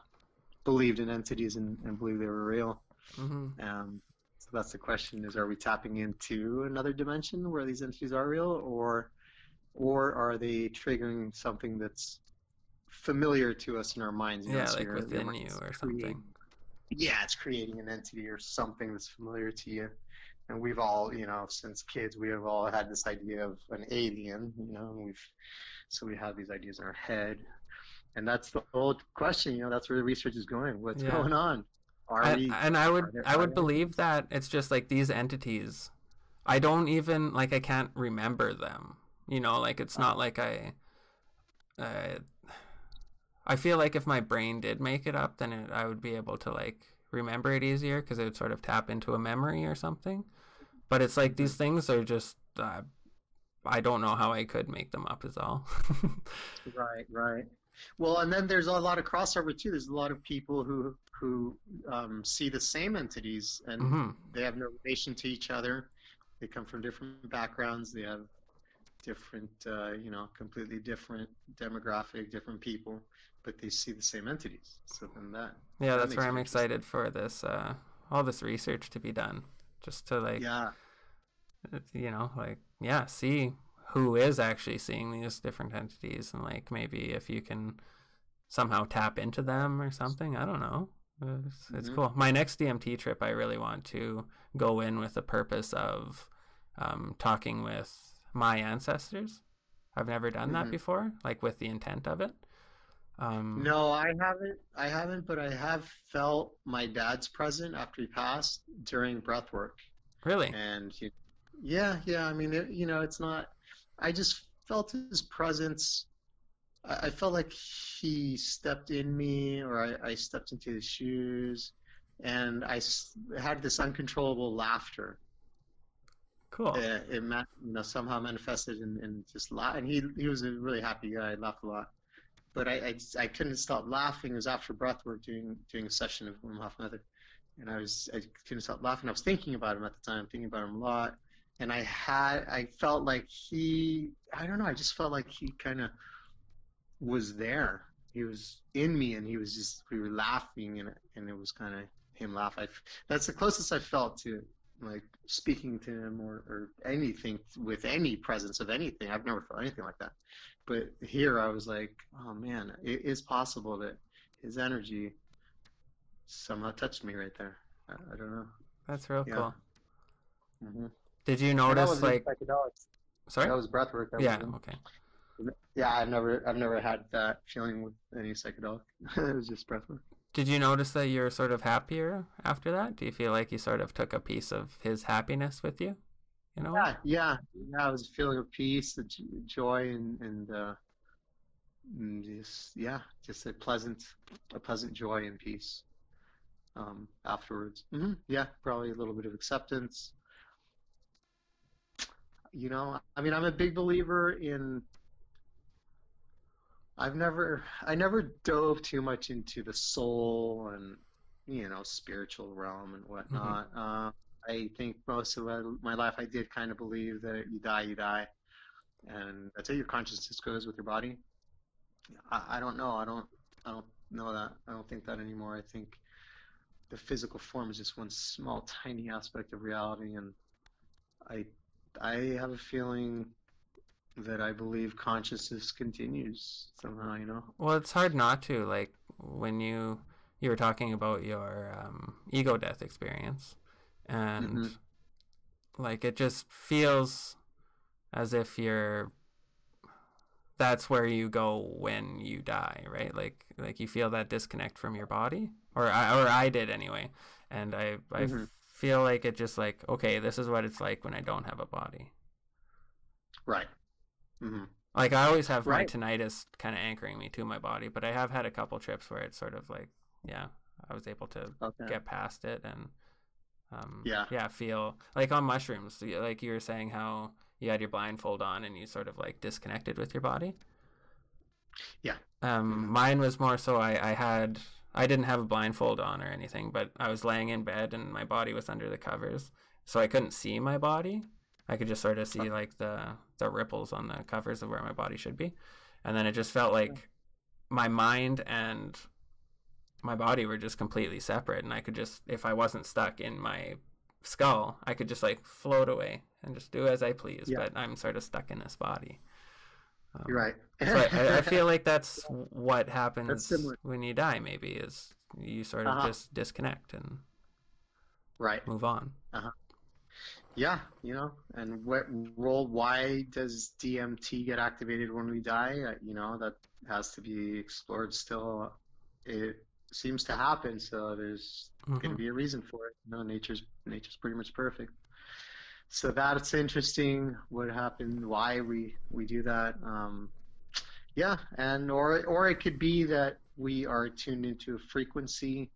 believed in entities and believed they were real. Mm-hmm. So that's the question: is, are we tapping into another dimension where these entities are real, or are they triggering something that's familiar to us in our minds? You know, so like within you or something. Yeah, it's creating an entity or something that's familiar to you. And we've all, you know, since kids, we have all had this idea of an alien, you know, and we have these ideas in our head. And that's the old question, you know, that's where the research is going. What's going on? I would believe that it's just like these entities, I don't even, like, I can't remember them, you know, like it's not like I feel like if my brain did make it up, then I would be able to, like, remember it easier because it would sort of tap into a memory or something. But it's like these things are just, I don't know how I could make them up is all. Right. Well, and then there's a lot of crossover too. There's a lot of people who see the same entities and they have no relation to each other. They come from different backgrounds. They have different, completely different demographic, different people, but they see the same entities. So then that. Yeah, that's where I'm excited for this, all this research to be done, just to see who is actually seeing these different entities and, like, maybe if you can somehow tap into them or something. I don't know. It's cool. My next DMT trip, I really want to go in with the purpose of talking with my ancestors. I've never done that before, like with the intent of it. No, I haven't, but I have felt my dad's present after he passed during breath work. Really? And I mean, you know, it's not, I just felt his presence. I felt like he stepped in me, or I stepped into his shoes, and I had this uncontrollable laughter. Cool. It somehow manifested in just laugh, and he was a really happy guy. I laughed a lot, but I couldn't stop laughing. It was after breathwork, doing a session of Wim Hof method, and I couldn't stop laughing. I was thinking about him at the time, thinking about him a lot, and I felt like he, I don't know, I just felt like he kind of was there. He was in me, and he was just, we were laughing, and it was kind of him laugh. That's the closest I felt to, like, speaking to him or anything with any presence of anything. I've never felt anything like that. But here I was like, oh man, it is possible that his energy somehow touched me right there. I don't know. That's real cool. Mm-hmm. Did you notice, like... Sorry? That was breathwork. Okay. Yeah, I've never had that feeling with any psychedelic. It was just breathwork. Did you notice that you're sort of happier after that? Do you feel like you sort of took a piece of his happiness with you? You know? Yeah. It was a feeling of peace, a joy, and just a pleasant joy and peace afterwards. Mm-hmm. Yeah, probably a little bit of acceptance. You know, I mean, I'm a big believer in. I never dove too much into the soul and, you know, spiritual realm and whatnot. Mm-hmm. I think most of my life I did kind of believe that you die, and that's how your consciousness goes with your body. I don't know. I don't know that. I don't think that anymore. I think the physical form is just one small, tiny aspect of reality, and I have a feeling that I believe consciousness continues somehow, you know? Well, it's hard not to, like, when you were talking about your ego death experience, and, like, it just feels as if that's where you go when you die, right? Like you feel that disconnect from your body, or I did anyway, and I feel like it just, like, okay, this is what it's like when I don't have a body. Right. Mm-hmm. Like, I always have my tinnitus kind of anchoring me to my body, but I have had a couple trips where it's sort of like, I was able to get past it and feel like on mushrooms, like you were saying how you had your blindfold on and you sort of, like, disconnected with your body. Yeah. Mine was more so I didn't have a blindfold on or anything, but I was laying in bed and my body was under the covers, so I couldn't see my body. I could just sort of see, like, the ripples on the covers of where my body should be. And then it just felt like my mind and my body were just completely separate. And I could just, if I wasn't stuck in my skull, I could just like float away and just do as I please, but I'm sort of stuck in this body. You're right. So I feel like that's what happens when you die, maybe, is you sort of just disconnect and move on. Yeah, you know, and what role, why does DMT get activated when we die? You know, that has to be explored still. It seems to happen, so there's going to be a reason for it. You know, nature's pretty much perfect. So that's interesting, what happened, why we do that. And or it could be that we are tuned into a frequency,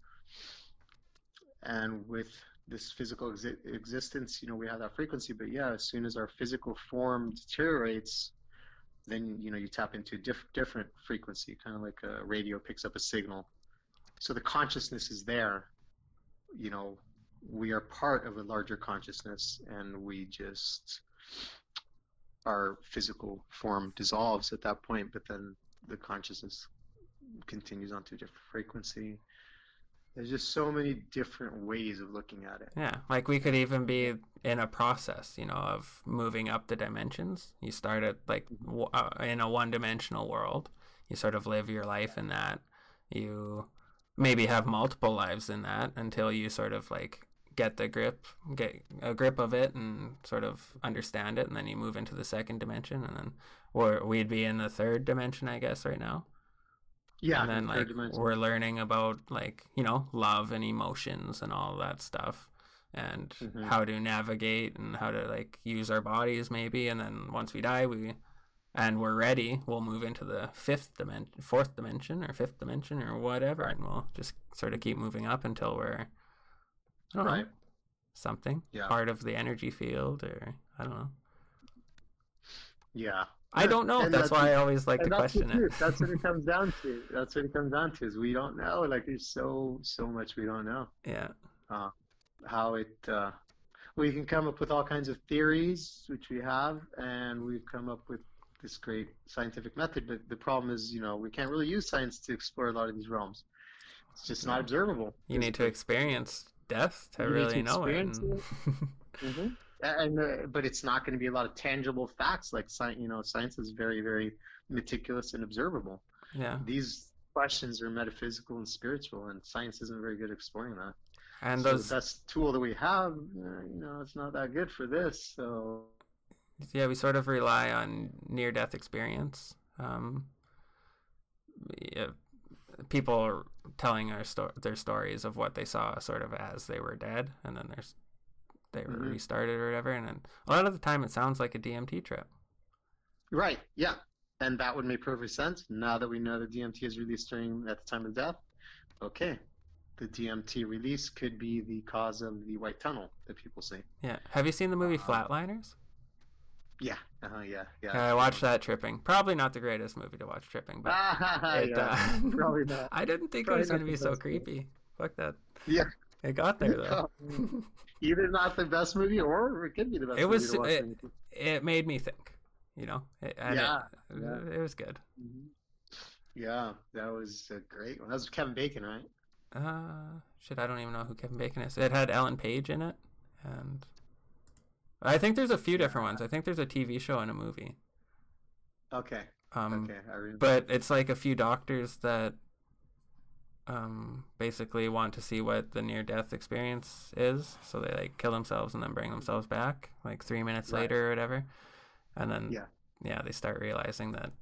and with this physical existence, you know, we have that frequency, but as soon as our physical form deteriorates, then, you know, you tap into a different frequency, kind of like a radio picks up a signal. So the consciousness is there, you know, we are part of a larger consciousness, and we just, our physical form dissolves at that point, but then the consciousness continues on to a different frequency. There's just so many different ways of looking at it. Yeah, like we could even be in a process, you know, of moving up the dimensions. You start at like in a one-dimensional world. You sort of live your life in that. You maybe have multiple lives in that until you sort of like get a grip of it and sort of understand it, and then you move into the second dimension, and then, or we'd be in the third dimension, I guess, right now. Yeah, and then like we're learning about like, you know, love and emotions and all that stuff, and how to navigate and how to like use our bodies maybe. And then once we die, we're ready, we'll move into the fifth dimension or whatever, and we'll just sort of keep moving up until we're, I don't know, something part of the energy field, or I don't know. Yeah. I don't know. That's why I always like to question it. That's what it comes down to. Is we don't know. Like, there's so much we don't know. Yeah. We can come up with all kinds of theories, which we have, and we've come up with this great scientific method. But the problem is, you know, we can't really use science to explore a lot of these realms. It's just not observable. You need to experience death to really know it. Mm-hmm. And but it's not going to be a lot of tangible facts. Like science is very, very meticulous and observable. Yeah, these questions are metaphysical and spiritual, and science isn't very good at exploring that. And so the best tool that we have, you know, it's not that good for this. So yeah, we sort of rely on near-death experience. People are telling their stories of what they saw, sort of as they were dead, and then they were restarted or whatever, and then a lot of the time it sounds like a DMT trip. Right, yeah. And that would make perfect sense now that we know that DMT is released at the time of death. Okay, the DMT release could be the cause of the white tunnel that people see. Yeah. Have you seen the movie Flatliners? Yeah. I watched that tripping. Probably not the greatest movie to watch tripping, but probably not. I didn't think it was going to be so creepy. Fuck that. Yeah. It got there though. Either not the best movie, or it could be the best movie to watch. It made me think, you know. It was good. Yeah, that was a great one. That was Kevin Bacon, right? I don't even know who Kevin Bacon is. It had Ellen Page in it, and I think there's a few different ones. I think there's a TV show and a movie. Okay. I remember. But it's like a few doctors that basically want to see what the near-death experience is, so they like kill themselves and then bring themselves back like 3 minutes later or whatever, and then they start realizing that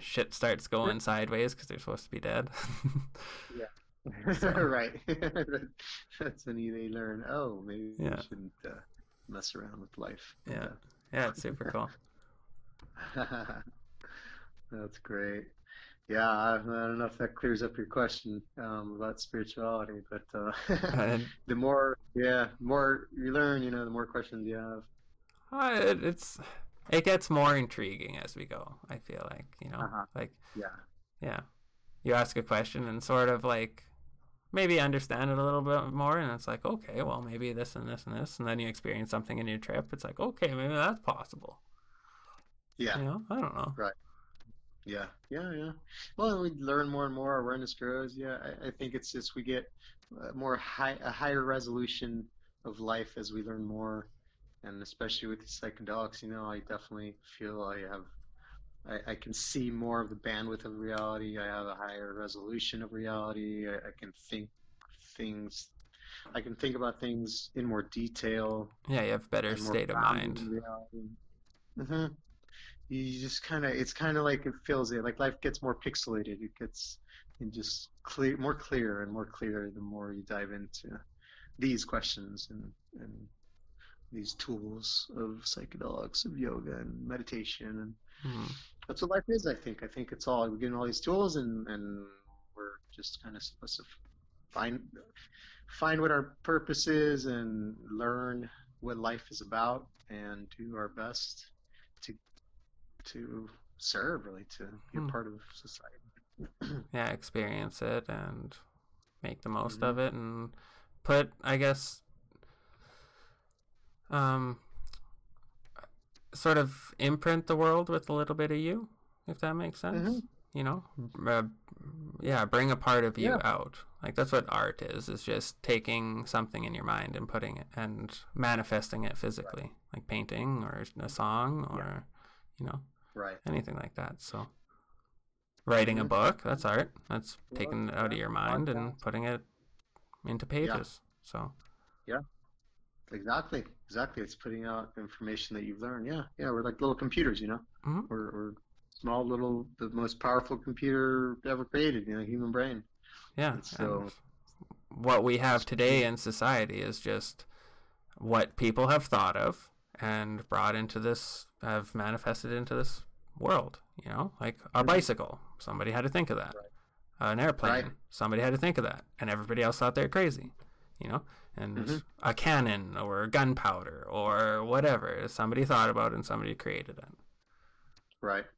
shit starts going sideways because they're supposed to be dead. Right. That's when they learn, oh, maybe we shouldn't mess around with life. It's super cool. That's great. Yeah, I don't know if that clears up your question about spirituality, but the more you learn, you know, the more questions you have. It gets more intriguing as we go, I feel like, you know, you ask a question and sort of like maybe understand it a little bit more, and it's like, okay, well, maybe this and this and this, and then you experience something in your trip. It's like, okay, maybe that's possible. Yeah. You know, I don't know. Right. Yeah. Well, we learn more and more. Our awareness grows. I think it's just we get a higher resolution of life as we learn more, and especially with the psychedelics, you know, I definitely feel I can see more of the bandwidth of reality. I have a higher resolution of reality. I can think things. I can think about things in more detail. Yeah, you have better state of mind. Mm-hmm. You just kind of, it's kind of like it feels it. Like life gets more pixelated. It gets just clear, more clear and more clear the more you dive into these questions and these tools of psychedelics, of yoga and meditation. And that's what life is, I think. I think it's all, we're getting all these tools and we're just kind of supposed to find what our purpose is and learn what life is about and do our best to serve, really, to be a part of society. Yeah, experience it and make the most of it and put, I guess, sort of imprint the world with a little bit of you, if that makes sense. You know, bring a part of you out. Like, that's what art is just taking something in your mind and putting it and manifesting it physically, like painting or a song or, you know, anything like that. So writing a book, that's art. That's taking it out of your mind and putting it into pages. So, Exactly. It's putting out information that you've learned. Yeah. We're like little computers, you know, we're small little, the most powerful computer ever created, you know, human brain. Yeah. And so what we have today in society is just what people have thought of and brought into this, have manifested into this world, you know, like a bicycle. Somebody had to think of that. An airplane. Somebody had to think of that. And everybody else thought they're crazy, you know, and a cannon or gunpowder or whatever. Somebody thought about it and somebody created it. Like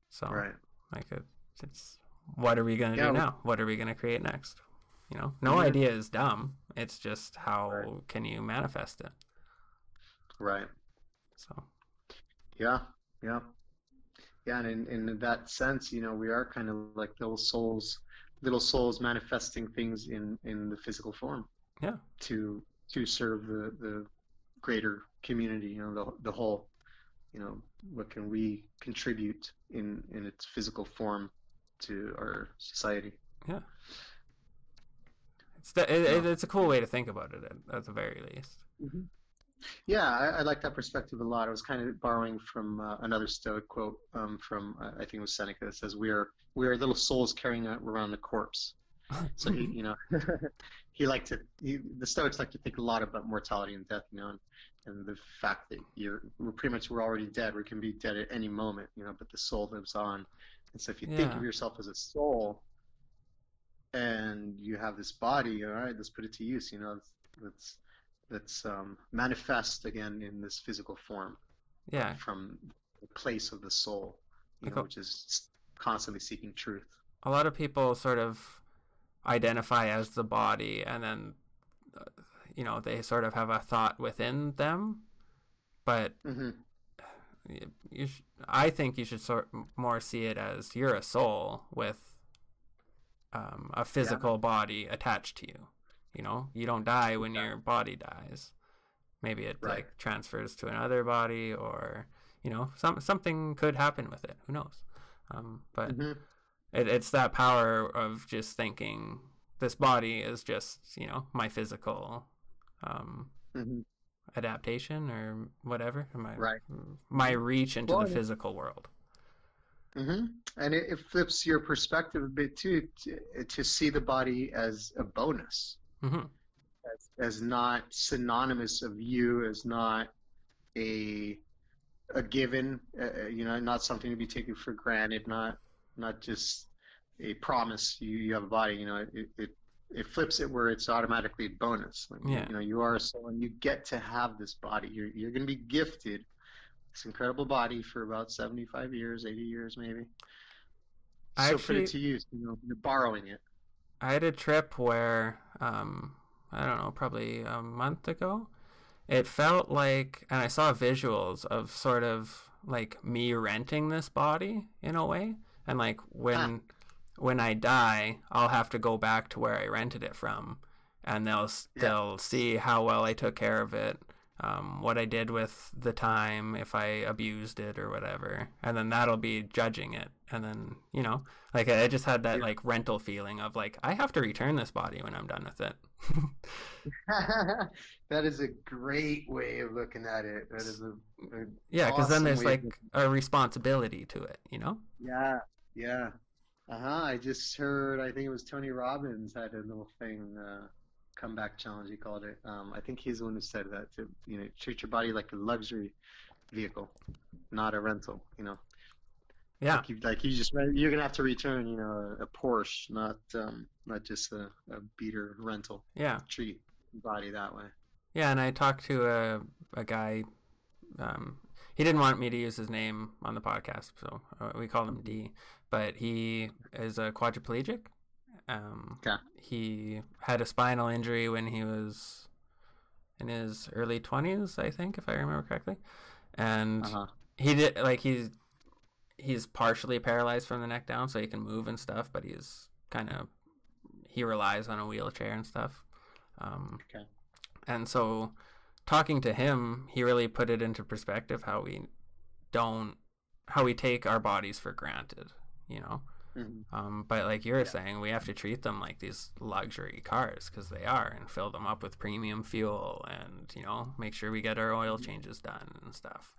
it's what are we going to do now? What are we going to create next? You know, no idea is dumb. It's just how can you manifest it? So. Yeah. And in that sense, you know, we are kind of like little souls manifesting things in the physical form. Yeah. To serve the greater community, you know, the whole. You know, what can we contribute in its physical form to our society? Yeah, it's a cool way to think about it at the very least. Yeah, I like that perspective a lot. I was kind of borrowing from another Stoic quote from I think it was Seneca. It says, "We are little souls carrying around a corpse." So he, you know, the Stoics like to think a lot about mortality and death, you know, and the fact that we're pretty much, we're already dead. We can be dead at any moment, you know, but the soul lives on. And so if you think of yourself as a soul and you have this body, all right, let's put it to use, you know, let's manifest again in this physical form. Yeah. From the place of the soul, you know, which is constantly seeking truth. A lot of people sort of identify as the body, and then you know, they sort of have a thought within them, but I think you should more see it as you're a soul with a physical body attached to you. You know, you don't die when your body dies. Maybe it like transfers to another body, or you know, something could happen with it, who knows, but It's that power of just thinking this body is just, you know, my physical adaptation or whatever, my reach into the physical world. And it flips your perspective a bit too, to see the body as a bonus, as not synonymous of you, as not a given, you know, not something to be taken for granted, not just a promise. You have a body, you know, it flips it where it's automatically a bonus. Like, you know, you are a soul and you get to have this body. You're going to be gifted this incredible body for about 75 years, 80 years maybe. So put it to use, you know, you're borrowing it. I had a trip where, I don't know, probably a month ago, it felt like, and I saw visuals of sort of like me renting this body in a way. And like when I die, I'll have to go back to where I rented it from and they'll see how well I took care of it, what I did with the time, if I abused it or whatever, and then that'll be judging it. And then, you know, like I just had that like rental feeling of like, I have to return this body when I'm done with it. That is a great way of looking at it. That is a yeah, because awesome then there's like a responsibility to it, you know? Yeah, yeah. I just heard, I think it was Tony Robbins had a little thing, comeback challenge he called it. I think he's the one who said that, to, you know, treat your body like a luxury vehicle, not a rental, you know? Yeah. You're gonna have to return, you know, a Porsche, not just a beater rental. Yeah. Treat your body that way. Yeah, and I talked to a guy. He didn't want me to use his name on the podcast, so we called him D. But he is a quadriplegic. Okay. He had a spinal injury when he was in his early 20s, I think, if I remember correctly. And he did like he's partially paralyzed from the neck down, so he can move and stuff, but he relies on a wheelchair and stuff. Okay. And so talking to him, he really put it into perspective how we take our bodies for granted, you know? Mm-hmm. But like you were saying, we have to treat them like these luxury cars, because they are, and fill them up with premium fuel and, you know, make sure we get our oil changes done and stuff.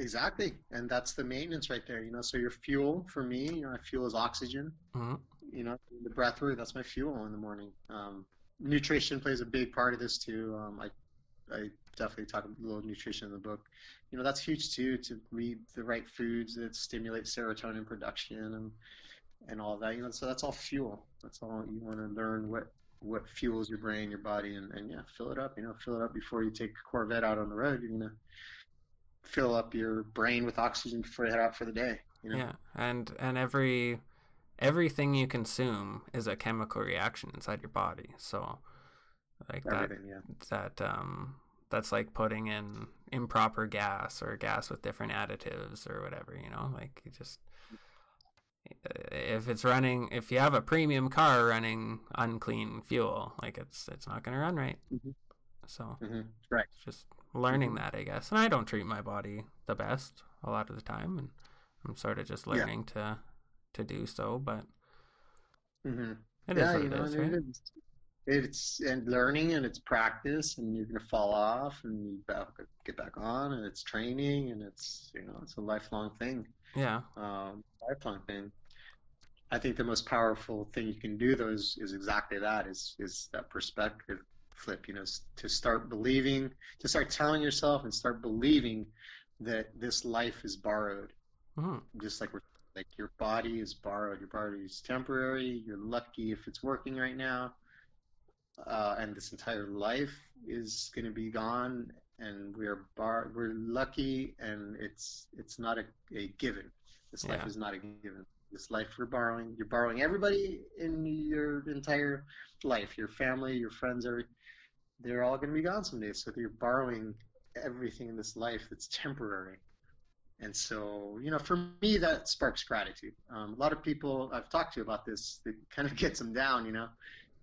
Exactly, and that's the maintenance right there, you know. So your fuel, for me, you know, my fuel is oxygen. Mm-hmm. You know, the breath work, that's my fuel in the morning. Nutrition plays a big part of this too. I definitely talk a little nutrition in the book. You know, that's huge too, to eat the right foods that stimulate serotonin production and all that. You know, so that's all fuel. That's all you want to learn, what fuels your brain, your body, and yeah, fill it up. You know, fill it up before you take Corvette out on the road. You're gonna fill up your brain with oxygen before you head out for the day, you know? Yeah, and everything you consume is a chemical reaction inside your body. So like that's like putting in improper gas or gas with different additives or whatever, you know, like you just, if you have a premium car running unclean fuel, like it's not going to run right. Mm-hmm. So right. Just learning that, I guess. And I don't treat my body the best a lot of the time, and I'm sort of just learning to do so, but it's and learning, and it's practice, and you're gonna fall off and you get back on, and it's training, and it's, you know, it's a lifelong thing. I think the most powerful thing you can do though is exactly that, is that perspective flip, you know, to start telling yourself and start believing that this life is borrowed. Just like your body is borrowed, your body is temporary, you're lucky if it's working right now, and this entire life is going to be gone, and we're lucky, and it's not a given. This life is not a given. This life we're borrowing. You're borrowing everybody in your entire life, your family, your friends, they're all going to be gone someday. So you're borrowing everything in this life that's temporary. And so, you know, for me, that sparks gratitude. A lot of people I've talked to about this, it kind of gets them down, you know.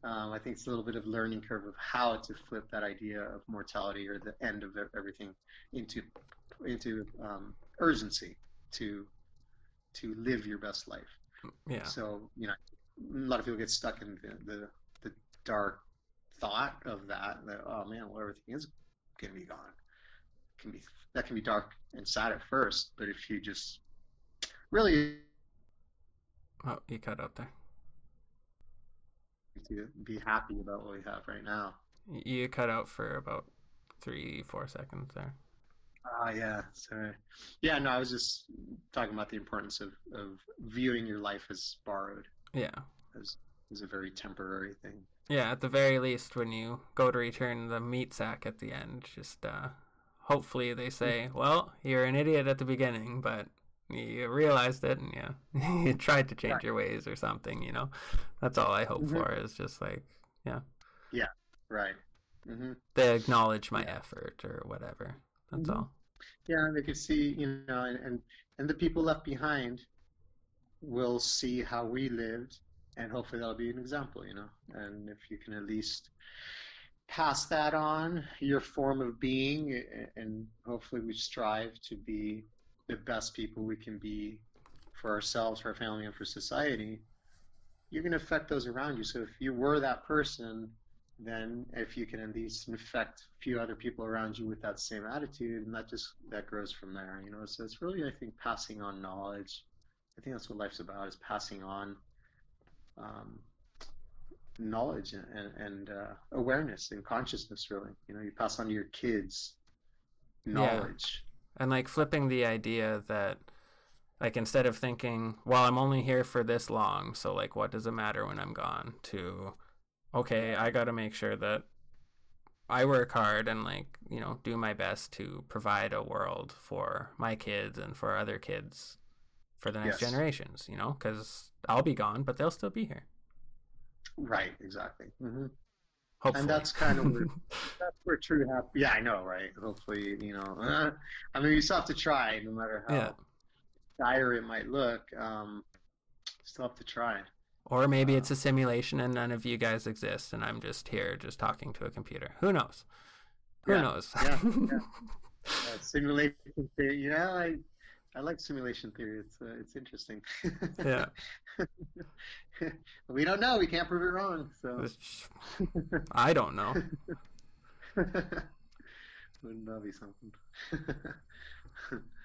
I think it's a little bit of a learning curve of how to flip that idea of mortality or the end of everything into urgency to live your best life. Yeah. So, you know, a lot of people get stuck in the dark thought of that, oh man, well, everything is going to be gone. That can be dark and sad at first, but if you just really... Oh, you cut out there. To be happy about what we have right now. You cut out for about 3-4 seconds there. Oh, yeah, sorry. Yeah, no, I was just talking about the importance of viewing your life as borrowed. Yeah. As a very temporary thing. Yeah, at the very least, when you go to return the meat sack at the end, just hopefully they say, well, you're an idiot at the beginning, but you realized it and you tried to change your ways or something, you know? That's all I hope for, is just like, yeah. Yeah, right. Mm-hmm. They acknowledge my effort or whatever. That's all. Yeah, and they could see, you know, and the people left behind will see how we lived and hopefully that'll be an example, you know. And if you can at least pass that on, your form of being, and hopefully we strive to be the best people we can be for ourselves, for our family, and for society, you're going to affect those around you. So if you were that person, then if you can at least infect a few other people around you with that same attitude, and that grows from there, you know. So it's really, I think, passing on knowledge. I think that's what life's about, is passing on knowledge and awareness and consciousness, really. You know, you pass on to your kids knowledge. Yeah. And like flipping the idea that, like, instead of thinking, well, I'm only here for this long, so like what does it matter when I'm gone, to, okay, I got to make sure that I work hard and, like, you know, do my best to provide a world for my kids and for other kids for the next generations, you know, because I'll be gone, but they'll still be here. Right, exactly. Mm-hmm. Hopefully. And that's kind of where, that's where true happiness. Yeah, I know, right? Hopefully, you know. I mean, you still have to try, no matter how dire it might look. Still have to try. Or maybe it's a simulation and none of you guys exist, and I'm just here, just talking to a computer. Who knows? Who knows? Simulation theory. You know, I like simulation theory. It's interesting. Yeah. We don't know. We can't prove it wrong. So I don't know. Wouldn't that be something?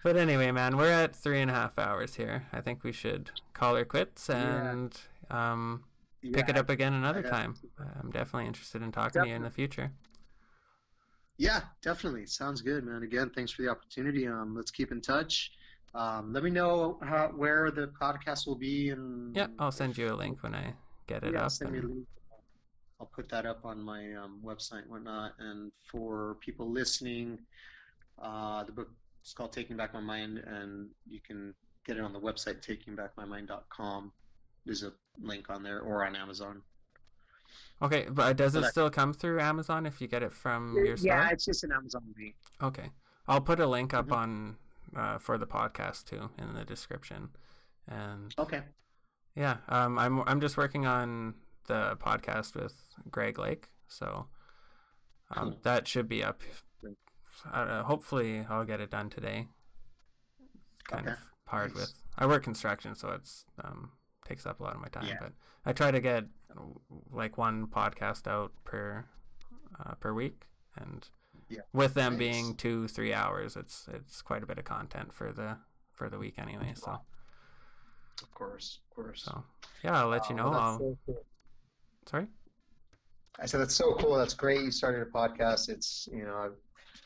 But anyway, man, we're at 3.5 hours here. I think we should call her quits and pick it up again another time. I'm definitely interested in talking to you in the future. Yeah, definitely. Sounds good, man. Again, thanks for the opportunity. Let's keep in touch. Let me know where the podcast will be. And yeah, I'll send you a link when I get it up. Send me a link. I'll put that up on my website and whatnot. And for people listening, the book is called Taking Back My Mind, and you can get it on the website, takingbackmymind.com. There's a link on there, or on Amazon. Okay, but does it still come through Amazon if you get it from your store? Yeah, it's just an Amazon link. Okay. I'll put a link up on for the podcast, too, in the description. And okay. Yeah, I'm just working on the podcast with Greg Lake, so that should be up. I don't know, hopefully I'll get it done today. Kind of hard with I work construction, so it's takes up a lot of my time, but I try to get like one podcast out per week, and with them being 2-3 hours, it's quite a bit of content for the week anyway, so of course. So yeah, I'll let you know. Sorry? I said, that's so cool. That's great. You started a podcast. It's, you know,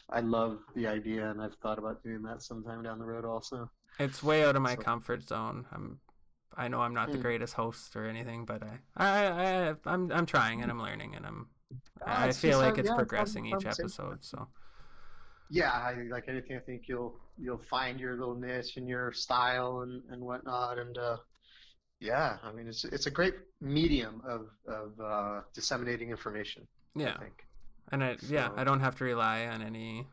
I love the idea, and I've thought about doing that sometime down the road also. It's way out of my comfort zone. I know I'm not the greatest host or anything, but I'm trying, and I'm learning, and I feel like it's progressing each episode. So like anything, I think you'll find your little niche and your style and whatnot, and yeah, I mean, it's a great medium of disseminating information. Yeah, I think. And I don't have to rely on any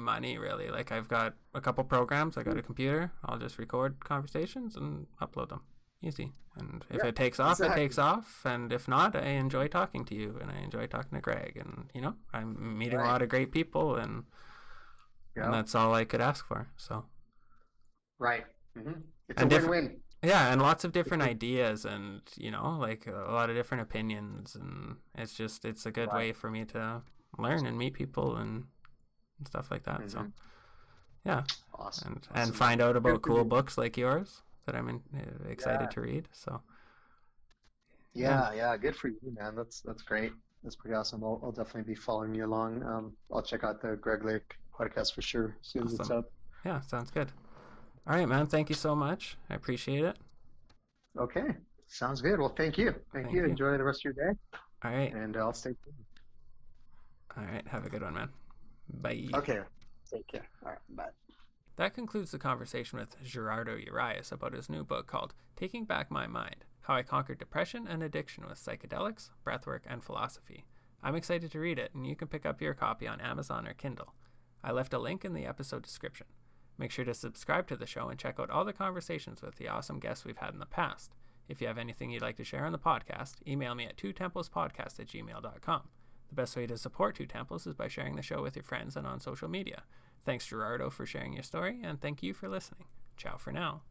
money, really. Like, I've got a couple programs. I got a computer. I'll just record conversations and upload them. Easy. And if it takes off, it takes off. And if not, I enjoy talking to you, and I enjoy talking to Greg. And you know, I'm meeting a lot of great people, and that's all I could ask for. So, It's a win-win. Yeah, and lots of different ideas, and, you know, like, a lot of different opinions, and it's just, it's a good way for me to learn and meet people and stuff like that, so, yeah. Awesome. And find out about cool books like yours that I'm excited to read, so. Yeah, good for you, man. That's great. That's pretty awesome. I'll definitely be following you along. I'll check out the Greg Lake podcast for sure as soon as it's up. Yeah, sounds good. All right, man. Thank you so much. I appreciate it. Okay. Sounds good. Well, thank you. Thank you. Enjoy the rest of your day. All right. And I'll stay tuned. All right. Have a good one, man. Bye. Okay. Take care. All right. Bye. That concludes the conversation with Gerardo Urias about his new book called Taking Back My Mind: How I Conquered Depression and Addiction with Psychedelics, Breathwork, and Philosophy. I'm excited to read it, and you can pick up your copy on Amazon or Kindle. I left a link in the episode description. Make sure to subscribe to the show and check out all the conversations with the awesome guests we've had in the past. If you have anything you'd like to share on the podcast, email me at twotemplespodcast@gmail.com. The best way to support Two Temples is by sharing the show with your friends and on social media. Thanks, Gerardo, for sharing your story, and thank you for listening. Ciao for now.